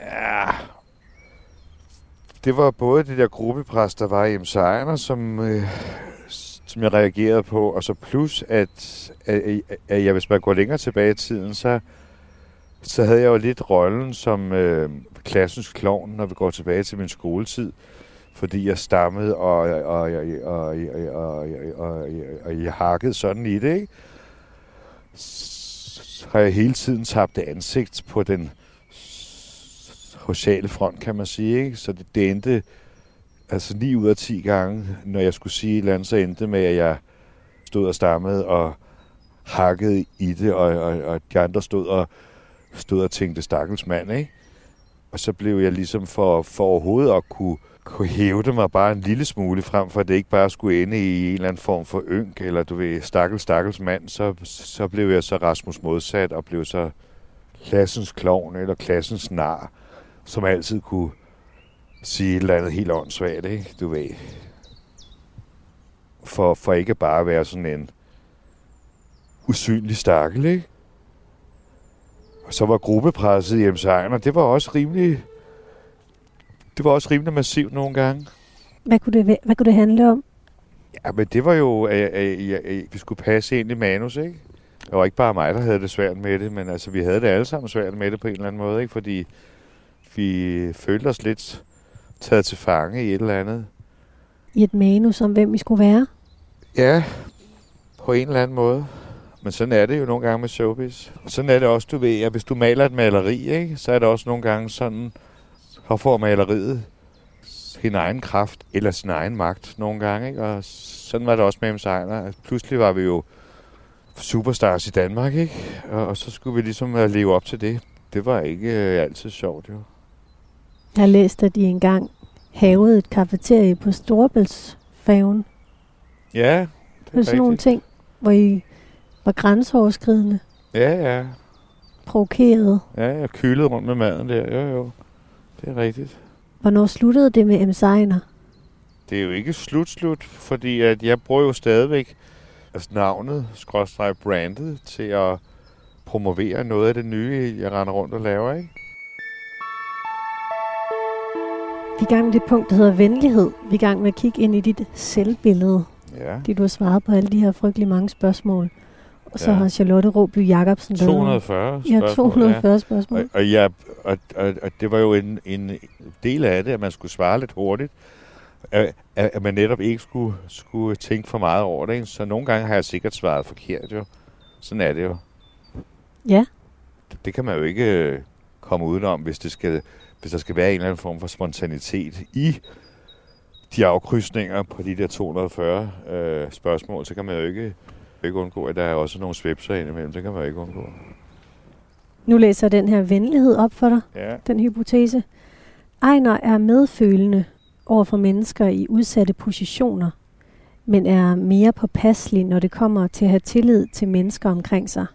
Ja. Det var både det der gruppepres, der var i M C Einar, som, øh, som jeg reagerede på, og så plus, at, at, at jeg, hvis man går længere tilbage i tiden, så så havde jeg jo lidt rollen som øh, klassens klovn, når vi går tilbage til min skoletid, fordi jeg stammede og, og, og, og, og, og, og, og jeg hakkede sådan i det, ikke? Så har jeg hele tiden tabt ansigt på den sociale front, kan man sige, ikke? Så det, det endte, altså ni ud af ti gange, når jeg skulle sige et eller andet, så endte med, at jeg stod og stammede og hakkede i det, og, og, og de andre stod og stod og tænkte, stakkels mand, ikke? Og så blev jeg ligesom for, for overhovedet at kunne, kunne hævde mig bare en lille smule frem, for at det ikke bare skulle ende i en eller anden form for ynk, eller du ved, stakkels, stakkels mand, så, så blev jeg så Rasmus modsat, og blev så klassens klovn, eller klassens nar, som altid kunne sige et eller andet helt åndssvagt, ikke? Du ved. For, for ikke bare at være sådan en usynlig stakkel, ikke? Og så var gruppepresset i M C Einar, det var også rimelig, det var også rimelig massivt nogle gange. Hvad kunne det, hvad kunne det handle om? Ja, men det var jo, at, at, at, at vi skulle passe ind i manus, ikke? Det var ikke bare mig, der havde det svært med det, men altså, vi havde det alle sammen svært med det på en eller anden måde, ikke? Fordi vi følte os lidt taget til fange i et eller andet. I et manus om, hvem vi skulle være? Ja, på en eller anden måde. Men sådan er det jo nogle gange med showbiz. Og sådan er det også, du ved, at hvis du maler et maleri, ikke, så er det også nogle gange sådan, at får maleriet sin egen kraft eller sin egen magt nogle gange. Ikke? Og sådan var det også med M C Einar. Pludselig var vi jo superstars i Danmark, ikke? Og, og så skulle vi ligesom leve op til det. Det var ikke øh, altid sjovt, jo. Jeg har læst, at I engang havede et kafeterie på Storpelsfagen. Ja, det er rigtigt. Sådan nogle ting, hvor I var grænseoverskridende. Ja, ja. Provokeret. Ja, jeg kylede rundt med maden der. Jo, jo. Det er rigtigt. Hvornår sluttede det med M C Einar? Det er jo ikke slut-slut, fordi at jeg bruger jo stadigvæk altså navnet, skråstreg brandet, til at promovere noget af det nye, jeg render rundt og laver, ikke? Vi er i gang med det punkt, der hedder venlighed. Vi er i gang med at kigge ind i dit selvbillede. Ja. Fordi du har svaret på alle de her frygtelig mange spørgsmål. Og så ja. har Charlotte Råby Jacobsen lavet to hundrede og fyrre spørgsmål. Ja, to hundrede og fyrre ja. spørgsmål. Og, og, ja, og, og, og det var jo en, en del af det, at man skulle svare lidt hurtigt. At, at man netop ikke skulle, skulle tænke for meget over det. Ikke? Så nogle gange har jeg sikkert svaret forkert jo. Sådan er det jo. Ja. Det, det kan man jo ikke komme udenom, hvis, det skal, hvis der skal være en eller anden form for spontanitet i de afkrydsninger på de der to hundrede og fyrre øh, spørgsmål. Så kan man jo ikke... ikke undgå, at der er også nogle svipser indimellem. Det kan man ikke undgå. Nu læser den her venlighed op for dig, ja. Den hypotese. Einar er medfølende over for mennesker i udsatte positioner, men er mere påpasselig, når det kommer til at have tillid til mennesker omkring sig.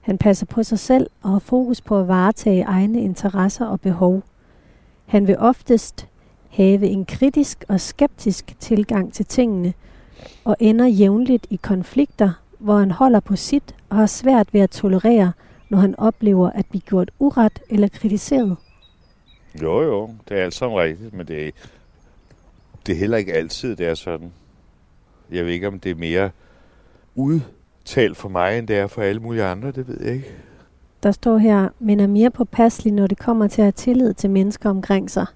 Han passer på sig selv og har fokus på at varetage egne interesser og behov. Han vil oftest have en kritisk og skeptisk tilgang til tingene og ender jævnligt i konflikter, hvor han holder på sit og har svært ved at tolerere, når han oplever at blive gjort uret eller kritiseret. Jo jo, det er alt sammen rigtigt, men det er, det er heller ikke altid, det er sådan. Jeg ved ikke, om det er mere udtalt for mig, end det er for alle mulige andre, det ved jeg ikke. Der står her, men er mere påpasselig, når det kommer til at have tillid til mennesker omkring sig.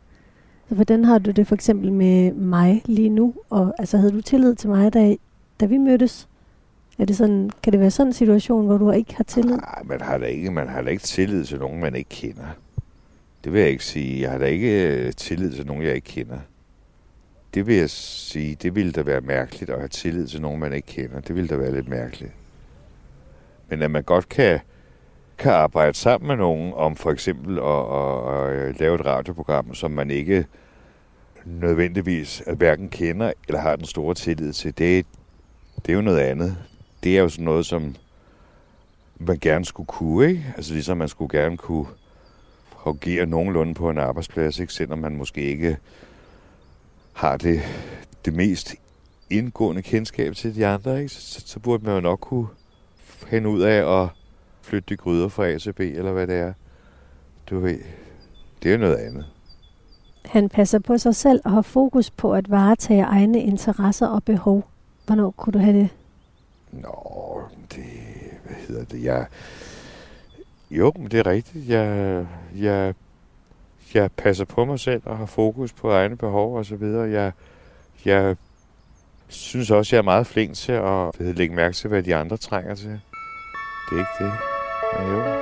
Så hvordan har du det for eksempel med mig lige nu? Og, altså havde du tillid til mig, da, da vi mødtes? Er det sådan, kan det være sådan en situation, hvor du ikke har tillid? Nej, man har da ikke, man har da ikke tillid til nogen, man ikke kender. Det vil jeg ikke sige. Jeg har da ikke tillid til nogen, jeg ikke kender. Det vil jeg sige, det ville da være mærkeligt at have tillid til nogen, man ikke kender. Det ville da være lidt mærkeligt. Men at man godt kan, kan arbejde sammen med nogen om for eksempel at, at, at lave et radioprogram, som man ikke nødvendigvis hverken kender eller har den store tillid til, det, det er jo noget andet. Det er jo sådan noget, som man gerne skulle kunne, ikke? Altså ligesom man skulle gerne kunne agere nogenlunde på en arbejdsplads, ikke? Selvom man måske ikke har det, det mest indgående kendskab til de andre, ikke? Så, så burde man jo nok kunne hænde ud af at flytte de gryder fra A til B, eller hvad det er. Du ved, det er jo noget andet. Han passer på sig selv og har fokus på at varetage egne interesser og behov. Hvornår kunne du have det? Nå, det... Hvad hedder det? Jeg... Jo, men det er rigtigt. Jeg... jeg Jeg passer på mig selv og har fokus på egne behov og så videre. Jeg, jeg synes også, jeg er meget flink til at lægge mærke til, hvad de andre trænger til. Det er ikke det, men jo.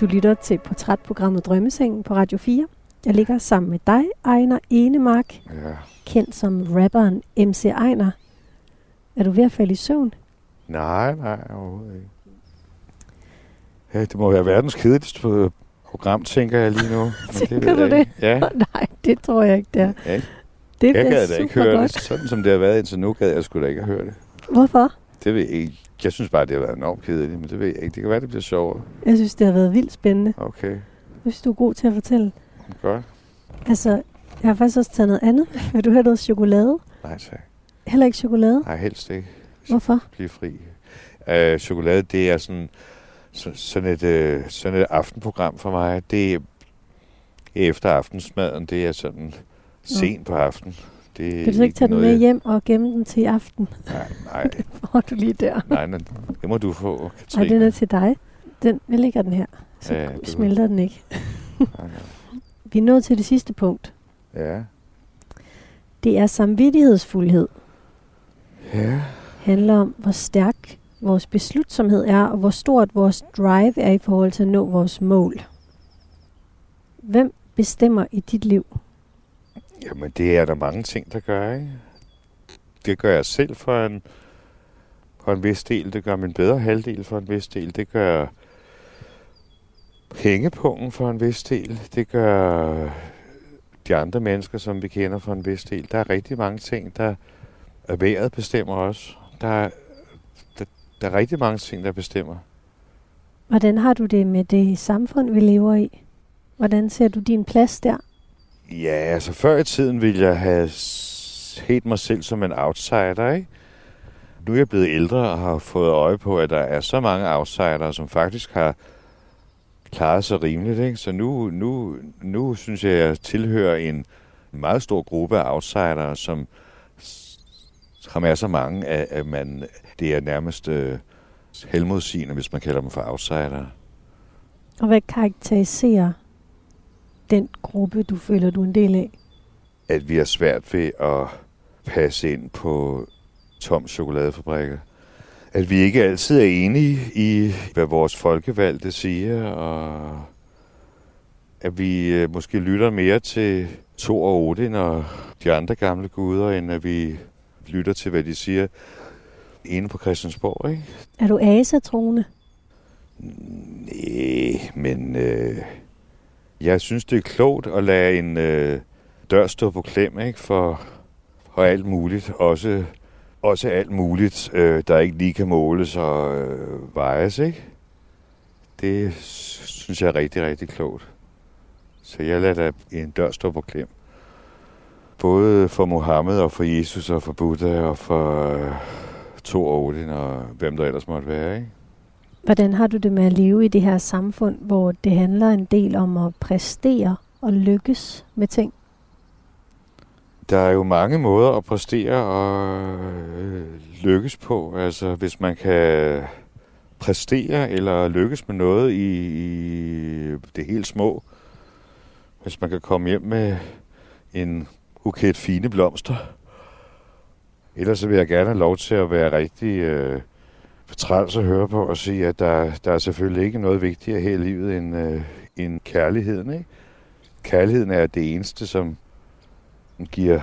Du lytter til portrætprogrammet Drømmesengen på Radio fire. Jeg ligger sammen med dig, Einar Enemark, ja. Kendt som rapperen M C Einar. Er du ved at falde i søvn? Nej, nej, overhovedet ikke. Ja, det må være verdens kedeligste program, tænker jeg lige nu. Tænker du det? Ja. Nej, det tror jeg ikke, det er. Ja. Det jeg gad da ikke høre godt. Det. Sådan som det har været indtil nu, gad jeg sgu da ikke at høre det. Hvorfor? Det ved jeg ikke. Jeg synes bare, det har været enormt kedeligt, men det ved jeg ikke. Det kan være, det bliver sjovere. Jeg synes, det har været vildt spændende. Okay. Jeg synes, du er god til at fortælle. Godt. Altså, jeg har faktisk også taget noget andet. Vil du have noget chokolade? Nej, tak. Heller ikke chokolade? Nej, helst ikke. Hvorfor? Bliv fri. Øh, chokolade, det er sådan... Så, sådan, et, øh, sådan et aftenprogram for mig, det er efter aftensmaden, det er sådan sent på aftenen. Det kan du så ikke tage den med jeg... hjem og gemme den til aften? Nej, nej. Den får du lige der. Nej, nej, det må du få, Katrine. Nej, den er til dig. Den, jeg lægger den her, så ja, smelter den ikke. Nej, nej. Vi er nået til det sidste punkt. Ja. Det er samvittighedsfuldhed. Ja. Handler om, hvor stærk vores beslutsomhed er, og hvor stort vores drive er i forhold til at nå vores mål. Hvem bestemmer i dit liv? Jamen, det er der mange ting, der gør, ikke? Det gør jeg selv for en, for en vis del. Det gør min bedre halvdel for en vis del. Det gør pengepungen for en vis del. Det gør de andre mennesker, som vi kender, for en vis del. Der er rigtig mange ting, der er vejret bestemmer også. Der er Der er rigtig mange ting, der bestemmer. Hvordan har du det med det samfund, vi lever i? Hvordan ser du din plads der? Ja, altså før i tiden ville jeg have set mig selv som en outsider, ikke? Nu er jeg blevet ældre og har fået øje på, at der er så mange outsidere, som faktisk har klaret sig rimeligt, ikke? Så nu, nu, nu synes jeg, at jeg tilhører en meget stor gruppe af outsidere, som... Der er så mange, at man, det er nærmest øh, helmodsigende, hvis man kalder dem for outsider. Og hvad karakteriserer den gruppe, du føler, du er en del af? At vi har svært ved at passe ind på tom chokoladefabrikker. At vi ikke altid er enige i, hvad vores folkevalgte siger, og at vi øh, måske lytter mere til Thor og Odin og de andre gamle guder, end at vi... lytter til, hvad de siger inde på Christiansborg, ikke? Er du asatroende? Næh, men øh, Jeg synes, det er klogt at lade en øh, dør stå på klem, ikke? For, for alt muligt. Også, også alt muligt, øh, der ikke lige kan måles og øh, vejes, ikke? Det synes jeg er rigtig, rigtig klogt. Så jeg lader en dør stå på klem. Både for Mohammed og for Jesus og for Buddha og for øh, Thor og Odin og hvem der ellers måtte være, ikke? Hvordan har du det med at leve i det her samfund, hvor det handler en del om at præstere og lykkes med ting? Der er jo mange måder at præstere og øh, lykkes på. Altså hvis man kan præstere eller lykkes med noget i, i det helt små. Hvis man kan komme hjem med en buket fine blomster. Ellers så vil jeg gerne have lov til at være rigtig... Øh, træls at høre på og sige, at der, der er selvfølgelig ikke noget vigtigere her i livet end, øh, end kærligheden, ikke? Kærligheden er det eneste, som giver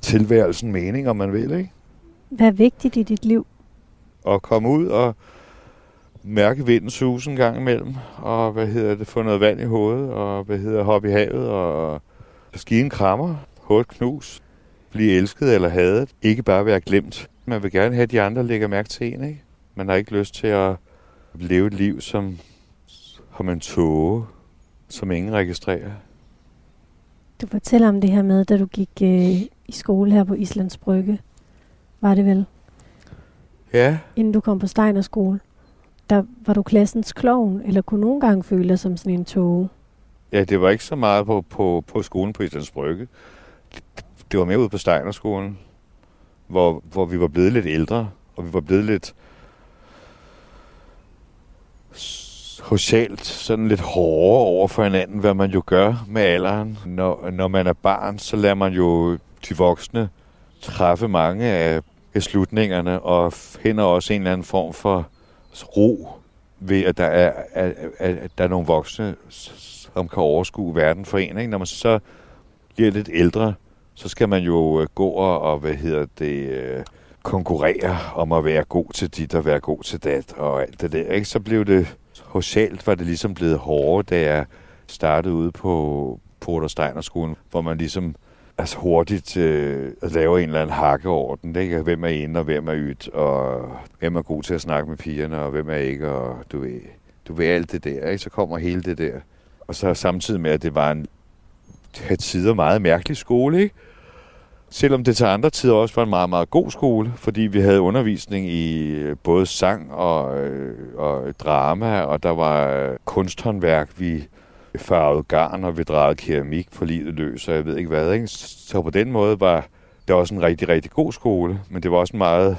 tilværelsen mening, om man vil, ikke? Hvad er vigtigt i dit liv? At komme ud og mærke vinden suse en gang imellem, og hvad hedder det, få noget vand i hovedet, og hvad hedder hoppe i havet, og skive en krammer, hovedet knus, blive elsket eller hadet, ikke bare være glemt. Man vil gerne have, at de andre lægger mærke til en, ikke? Man har ikke lyst til at leve et liv, som har man tåge, som ingen registrerer. Du fortæller om det her med, da du gik øh, i skole her på Islands Brygge, var det vel? Ja. Inden du kom på Steiner-skole, der var du klassens klovn, eller kunne nogle gange føle dig som sådan en tåge? Ja, det var ikke så meget på, på, på skolen på Islands Brygge. Det var mere ude på Steiner-skolen. Hvor, hvor vi var blevet lidt ældre, og vi var blevet lidt socialt, sådan lidt hårdere over for hinanden, hvad man jo gør med alderen. Når, når man er barn, så lader man jo de voksne træffe mange af beslutningerne, og hænder også en eller anden form for ro ved, at der er, at, at der er nogle voksne, som kan overskue verden for en. Ikke? Når man så bliver lidt ældre, så skal man jo gå og, hvad hedder det, konkurrere om at være god til dit og være god til dat og alt det der, ikke? Så blev det, socialt var det ligesom blevet hårdere, da jeg startede ude på Porter Steiner-skolen, hvor man ligesom altså hurtigt øh, laver en eller anden hakkeorden, ikke? Hvem er inde og hvem er ydt, og hvem er god til at snakke med pigerne, og hvem er ikke, og du ved, du ved alt det der, ikke? Så kommer hele det der. Og så samtidig med, at det var en til tider meget mærkelig skole, ikke? Selvom det til andre tider også var en meget, meget god skole, fordi vi havde undervisning i både sang og, og drama, og der var kunsthåndværk, vi farvede garn, og vi drejede keramik på livet løs, og jeg ved ikke hvad, ikke? Så på den måde var det også en rigtig, rigtig god skole, men det var også en meget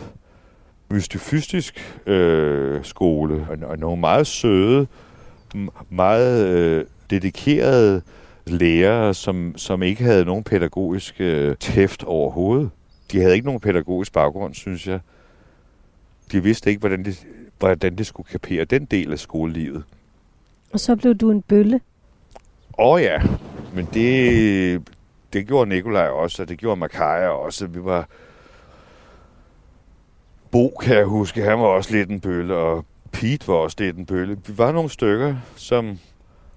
mystifystisk øh, skole, og, og nogle meget søde, meget øh, dedikerede lærere, som, som ikke havde nogen pædagogisk øh, tæft overhovedet. De havde ikke nogen pædagogisk baggrund, synes jeg. De vidste ikke, hvordan de, hvordan de skulle kapere den del af skolelivet. Og så blev du en bølle? Åh oh, ja, men det, det gjorde Nikolaj også, og det gjorde Makaja også. Vi var... Bo, kan jeg huske, han var også lidt en bølle, og Pete var også lidt en bølle. Vi var nogle stykker, som...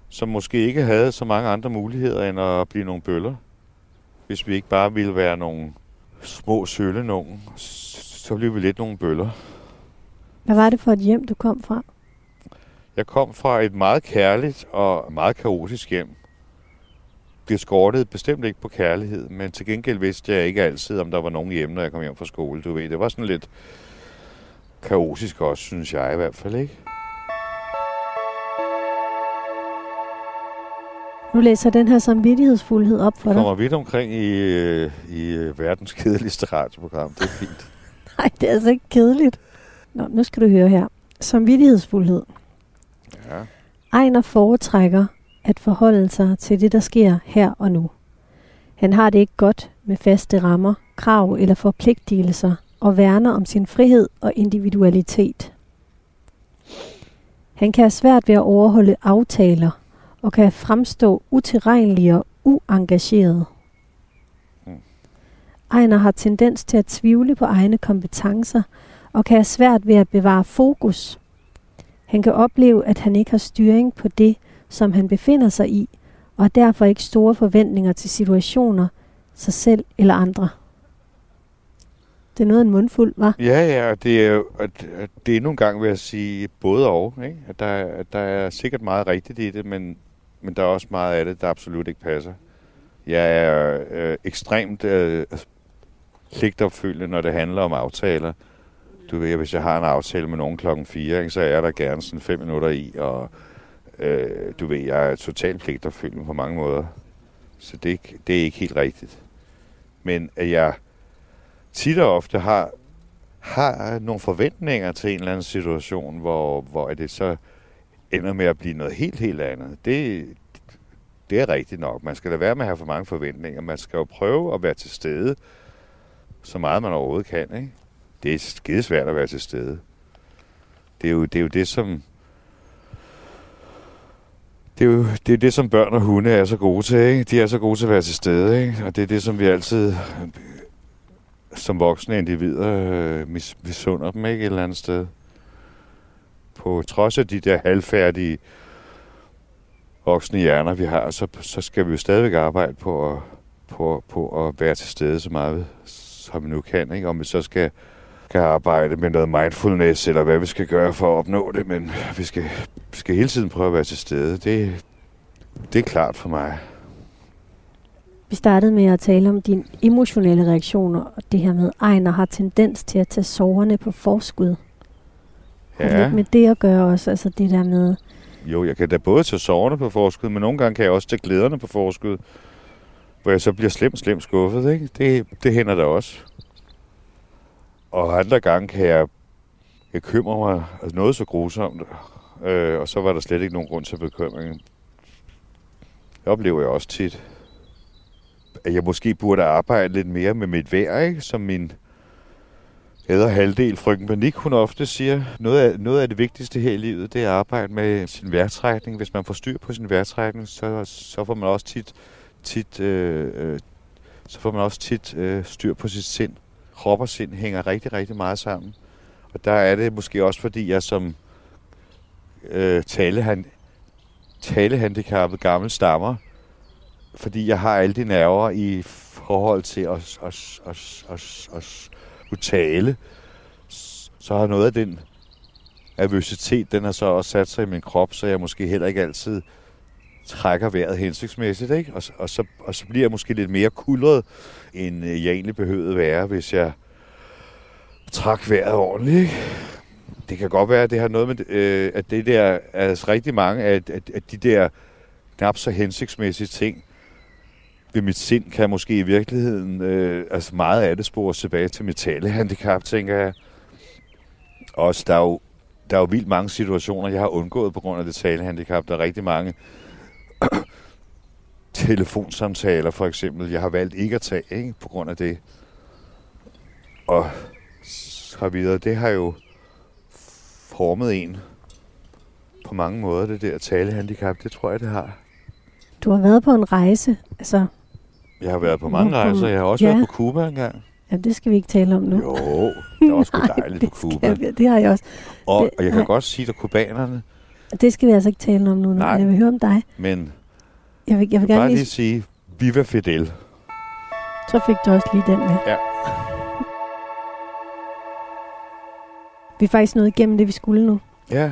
som måske ikke havde så mange andre muligheder, end at blive nogle bøller. Hvis vi ikke bare ville være nogle små sølle nogen, så blev vi lidt nogle bøller. Hvad var det for et hjem, du kom fra? Jeg kom fra et meget kærligt og meget kaotisk hjem. Det skortede bestemt ikke på kærlighed, men til gengæld vidste jeg ikke altid, om der var nogen hjemme, når jeg kom hjem fra skole. Du ved, det var sådan lidt kaotisk også, synes jeg i hvert fald, ikke? Nu læser den her samvittighedsfuldhed op for dig. Kommer vidt omkring i, i verdens kedeligste radioprogram. Det er fint. Nej, det er altså ikke kedeligt. Nå, nu skal du høre her. Samvittighedsfuldhed. Ja. Einar foretrækker at forholde sig til det, der sker her og nu. Han har det ikke godt med faste rammer, krav eller forpligtelser og værner om sin frihed og individualitet. Han kan have svært ved at overholde aftaler, og kan fremstå utilregnelig og uengageret. Mm. Einar har tendens til at tvivle på egne kompetencer, og kan have svært ved at bevare fokus. Han kan opleve, at han ikke har styring på det, som han befinder sig i, og har derfor ikke store forventninger til situationer, sig selv eller andre. Det er noget en mundfuld, hva'? Ja, ja, og det er jo, at det er endnu en gang, vil jeg sige, både og, ikke? At der, at der er sikkert meget rigtigt i det, men, men der er også meget af det, der absolut ikke passer. Jeg er øh, ekstremt øh, pligtopfyldende, når det handler om aftaler. Du ved, hvis jeg har en aftale med nogen klokken fire, ikke, så er der gerne sådan fem minutter i, og øh, du ved, jeg er totalt pligtopfyldende på mange måder. Så det, det er ikke helt rigtigt. Men at jeg tit og ofte har, har nogle forventninger til en eller anden situation, hvor, hvor det så ender med at blive noget helt, helt andet. Det, det er rigtigt nok. Man skal da være med at have for mange forventninger. Man skal jo prøve at være til stede, så meget man overhovedet kan, ikke? Det er skidesvært at være til stede. Det er jo det, er jo det som... Det er jo det, er det, som børn og hunde er så gode til, ikke? De er så gode til at være til stede, ikke? Og det er det, som vi altid som voksne individer øh, mis, misunder dem, ikke? Et eller andet sted. På trods af de der halvfærdige voksne hjerner, vi har, så, så skal vi jo stadigvæk arbejde på at, på, på at være til stede så meget, som vi nu kan, ikke? Om vi så skal, skal arbejde med noget mindfulness, eller hvad vi skal gøre for at opnå det, men vi skal, vi skal hele tiden prøve at være til stede. Det, det er klart for mig. Vi startede med at tale om dine emotionelle reaktioner, og det her med, Einar har tendens til at tage sorgerne på forskud. Ja. Har det ikke med det at gøre også, altså det der med... Jo, jeg kan da både tage sorgerne på forskud, men nogle gange kan jeg også tage glæderne på forskud, hvor jeg så bliver slemt, slemt skuffet, ikke? Det, det hænder da også. Og andre gange kan jeg, jeg kømre mig altså noget så grusomt, øh, og så var der slet ikke nogen grund til bekymringen. Det oplever jeg også tit. At jeg måske burde arbejde lidt mere med mit vejr, ikke? Som min æder halvdel, frygten panik, hun ofte siger. Noget af, noget af det vigtigste her i livet, det er at arbejde med sin vejrtrækning. Hvis man får styr på sin vejrtrækning, så, så får man også tit, tit, øh, øh, så får man også tit øh, styr på sit sind. Krop og sind hænger rigtig, rigtig meget sammen. Og der er det måske også, fordi jeg som øh, talehan- talehandicappet gammel stammer, fordi jeg har alle de nerver i forhold til at, at, at, at, at, at tale, så har noget af den nervøsitet, den har så også sat sig i min krop, så jeg måske heller ikke altid trækker vejret hensigtsmæssigt, ikke? Og, og, så, og så bliver jeg måske lidt mere kuldret, end jeg egentlig behøvede være, hvis jeg træk vejret ordentligt, ikke? Det kan godt være, at det har noget med, øh, at det der, altså rigtig mange af at, at, at de der knap så hensigtsmæssige ting ved mit sind, kan måske i virkeligheden, øh, altså meget af det spore tilbage til mit talehandicap, tænker jeg. Også, der er jo, der er jo vildt mange situationer, jeg har undgået på grund af det talehandicap. Der er rigtig mange telefonsamtaler, for eksempel, jeg har valgt ikke at tage, ikke? På grund af det. Og så videre. Det har jo formet en på mange måder, det der talehandicap. Det tror jeg, det har. Du har været på en rejse, altså... Jeg har været på mange Hvorfor? rejser. Jeg har også ja. været på Cuba engang. Jamen, det skal vi ikke tale om nu. Jo, det var sgu dejligt på Cuba. Det har jeg også. Og, det, og jeg kan nej. godt sige, at kubanerne... Det skal vi altså ikke tale om nu, nej, men jeg vil høre om dig. Men... Jeg vil, jeg vil jeg gerne bare lige sige, Viva Fidel. Så fik du også lige den med. Ja. Vi er faktisk nået igennem det, vi skulle nu. Ja.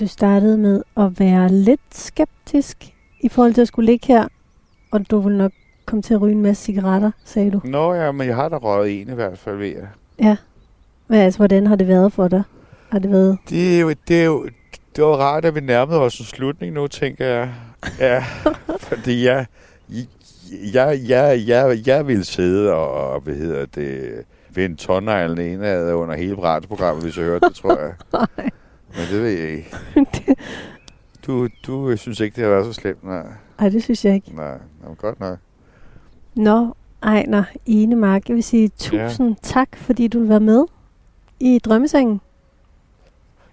Du startede med at være lidt skeptisk i forhold til at skulle ligge her, og du ville nok komme til at ryge en masse cigaretter, sagde du. Nå ja, men jeg har da røget en i hvert fald, ved jeg. Ja. Men altså, hvordan har det været for dig? Har det været? Det er jo... Det er jo Det var rart, at vi nærmede os en slutning nu, tænker jeg. Ja, fordi jeg, jeg, jeg, jeg, jeg ville sidde og, hvad hedder det, vende tårnejlen indad under hele radioprogrammet, hvis jeg hørte det, tror jeg. Men det ved jeg ikke. Du, du synes ikke, det har været så slemt, nej? Nej, det synes jeg ikke. Nej, men godt nok. Nå, Einar Enemark, jeg vil sige tusind ja. tak, fordi du vil være med i Drømmesengen.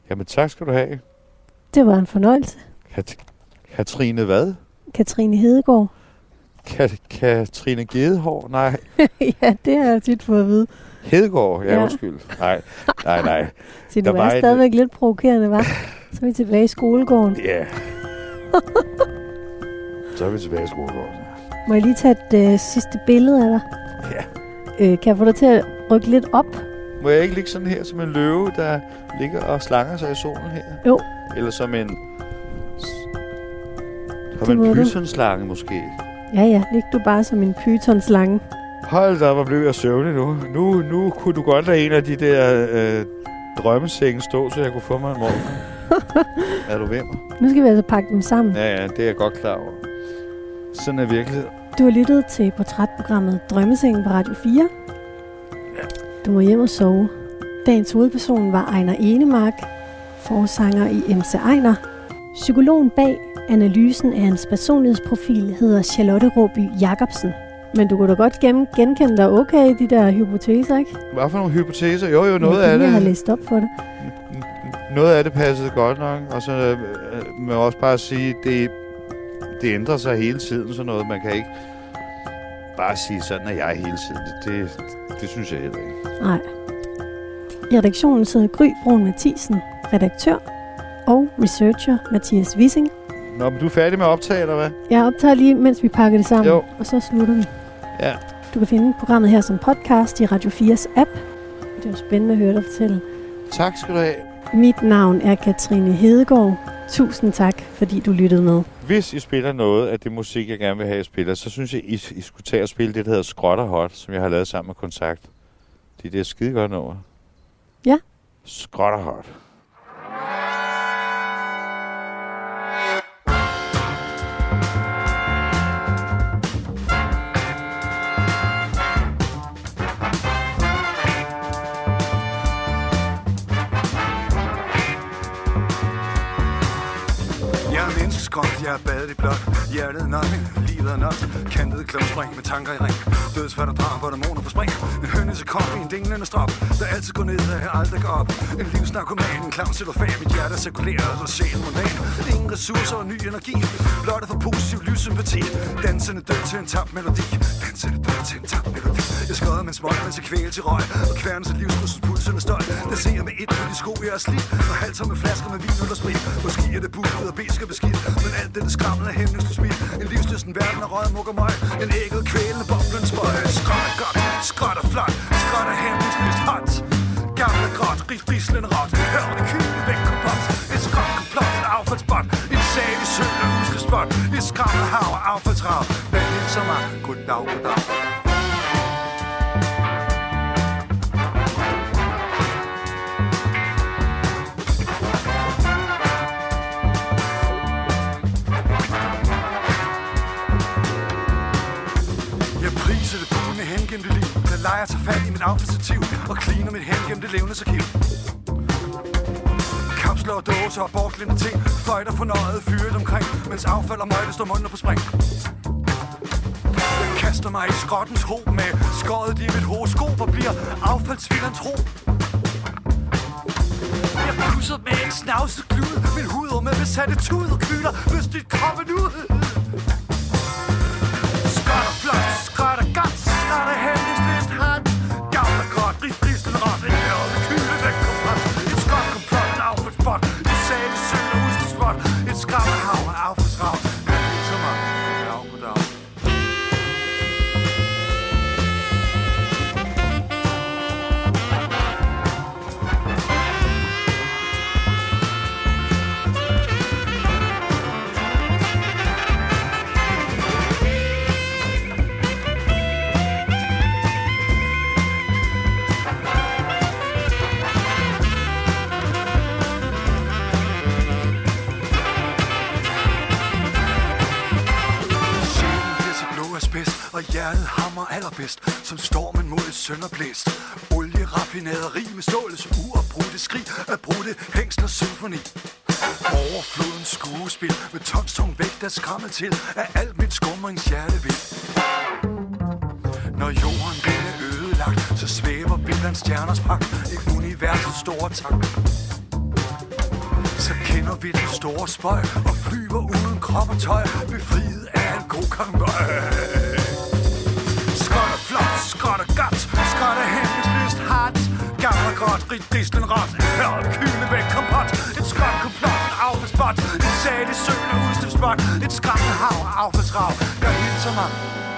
Jamen tak skal du have. Det var en fornøjelse. Kat- Katrine hvad? Katrine Hedegaard. Kat- Katrine Gedehår? Nej. Ja, det har jeg tit fået at vide. Hedegaard? Ja, ja. Undskyld. Nej, nej, nej. Så det var stadigvæk en... lidt provokerende, var. Så er vi tilbage i skolegården. Ja. Yeah. Så er vi tilbage i Skrotterhot. Må jeg lige tage et øh, sidste billede af dig? Ja. Øh, kan jeg få dig til at rykke lidt op? Må jeg ikke ligge sådan her som en løve, der ligger og slanger sig i solen her? Jo. Eller som en... Som en pythonslange måske? Ja, ja. Lig du bare som en pythonslange. Hold da op, hvor blev jeg søvnig nu. nu. Nu kunne du godt lade en af de der øh, drømmesenge stå, så jeg kunne få mig en morgen. Er du ved mig? Nu skal vi altså pakke dem sammen. Ja, ja. Det er jeg godt klar over. Sådan er virkeligheden. Du har lyttet til portrætprogrammet Drømmesengen på Radio fire. Ja. Du må hjem og sove. Dagens hovedperson var Einar Enemark, forsanger i M C Einar. Psykologen bag analysen af hans personlighedsprofil hedder Charlotte Råby Jacobsen. Men du kunne da godt gen- genkende dig okay de der hypoteser, ikke? Hvad for nogle hypoteser? Jo, jo, noget af det... Jeg har læst op for det. Noget af det passede godt nok, og så øh, må jeg også bare sige, det, det ændrer sig hele tiden, sådan noget. Man kan ikke bare sige, sådan er jeg hele tiden. Det, det, det synes jeg heller ikke. Nej. I redaktionen sidder Gry Brun Mathisen, redaktør, og researcher Mathias Wiesing. Nå, men du er færdig med at optage, eller hvad? Jeg optager lige, mens vi pakker det sammen, jo. Og så slutter vi. Ja. Du kan finde programmet her som podcast i Radio fires app. Det er jo spændende at høre dig fortælle. Tak skal du have. Mit navn er Katrine Hedegaard. Tusind tak, fordi du lyttede med. Hvis I spiller noget af det musik, jeg gerne vil have, I spiller, så synes jeg, I, I skulle tage og spille det, der hedder Skrotterhot, som jeg har lavet sammen med Kontakt. Det er det, jeg skide godt over. Ja. Skrotterhot. Jeg badet i blot, hjertet nok, livet er nok. Kantet klumspring med tanker i ring. Dødsfatter, drab og dæmoner på spring. En hønne til kop i en dinglende strop, der altid går ned og aldrig går op. En livsnarkoman, en klam cellofan. Mit hjerte cirkulerer og sjælen modan. Ingen ressourcer og ny energi, blot for positiv livssympati. Dansende død til en tabt melodi. Dansende død til en tabt melodi. Jeg skøder med smål, mens jeg kvæl til røg. Og kværnes af livskrydses pulsen og støj. Der ser jeg med et på de sko, jeg er slidt. Og halser med flasker med vin og sprit. Måske er det budet og besker beskidt. Men alt det, der skramler af himmelske smil. En livslysten verden af røget muk og møg. En ægget kvælende boblens bøj. Skråt er godt, skråt er flot. Skråt er himmelsløst hot. Gamle gråt, ris, rislende råt. Hørende kylende væk komplot. Et skråt komplot, et affaldsbot. En sag i søl og huskespot. Et skramler hav og affaldsrav. Hvad hilser mig? Goddag, goddag. Der leger sig fat i mit affaldsstativ og kliner mit hen gennem det levende arkiv. Kapsler og dåser og bortglindte ting, fløjter fornøjet fyret omkring, mens affald og møgte står munden på spring. Jeg kaster mig i skrottens ho med skåret i mit horoskop og bliver affaldsfilantrop. Jeg pusser med en snavset glude, min hud med besatte tud og knytter lystigt kroppen ud. Skot og flot, skot og godt. Skot er hændelsløst hot. Gavn er godt, ris, rislen råt. En hørende kylde væk komplot. Et skot komplot, en affaldsbot. Et sale søl og udskespot. Et skrammer hav og affaldsrav. Men det er så meget. Goddag, goddag. Hjertet hammer allerbedst, som stormen mod et sønderblæst. Olieraffinaderi med stålets uafbrudte skrig af brudte hængsler symfoni. Overflodens skuespil med tonstung vægt er skræmmel til af alt mit skumringshjerte vil. Når jorden bliver ødelagt, så svæver billens stjerners pragt i universets store tank. Så kender vi den store spøj og flyver uden krop og tøj, befriet af en god kongbøj. Skot er flot, skot er godt, skot er himmelsløst hot. Gammel er godt, rig, rislen råt, hørende kylde væk kompot. Et skot komplot, en affaldsbot, en salig søl og udslipsbot. bånd, et skræmmende hav, affaldsrav, der hilser mig.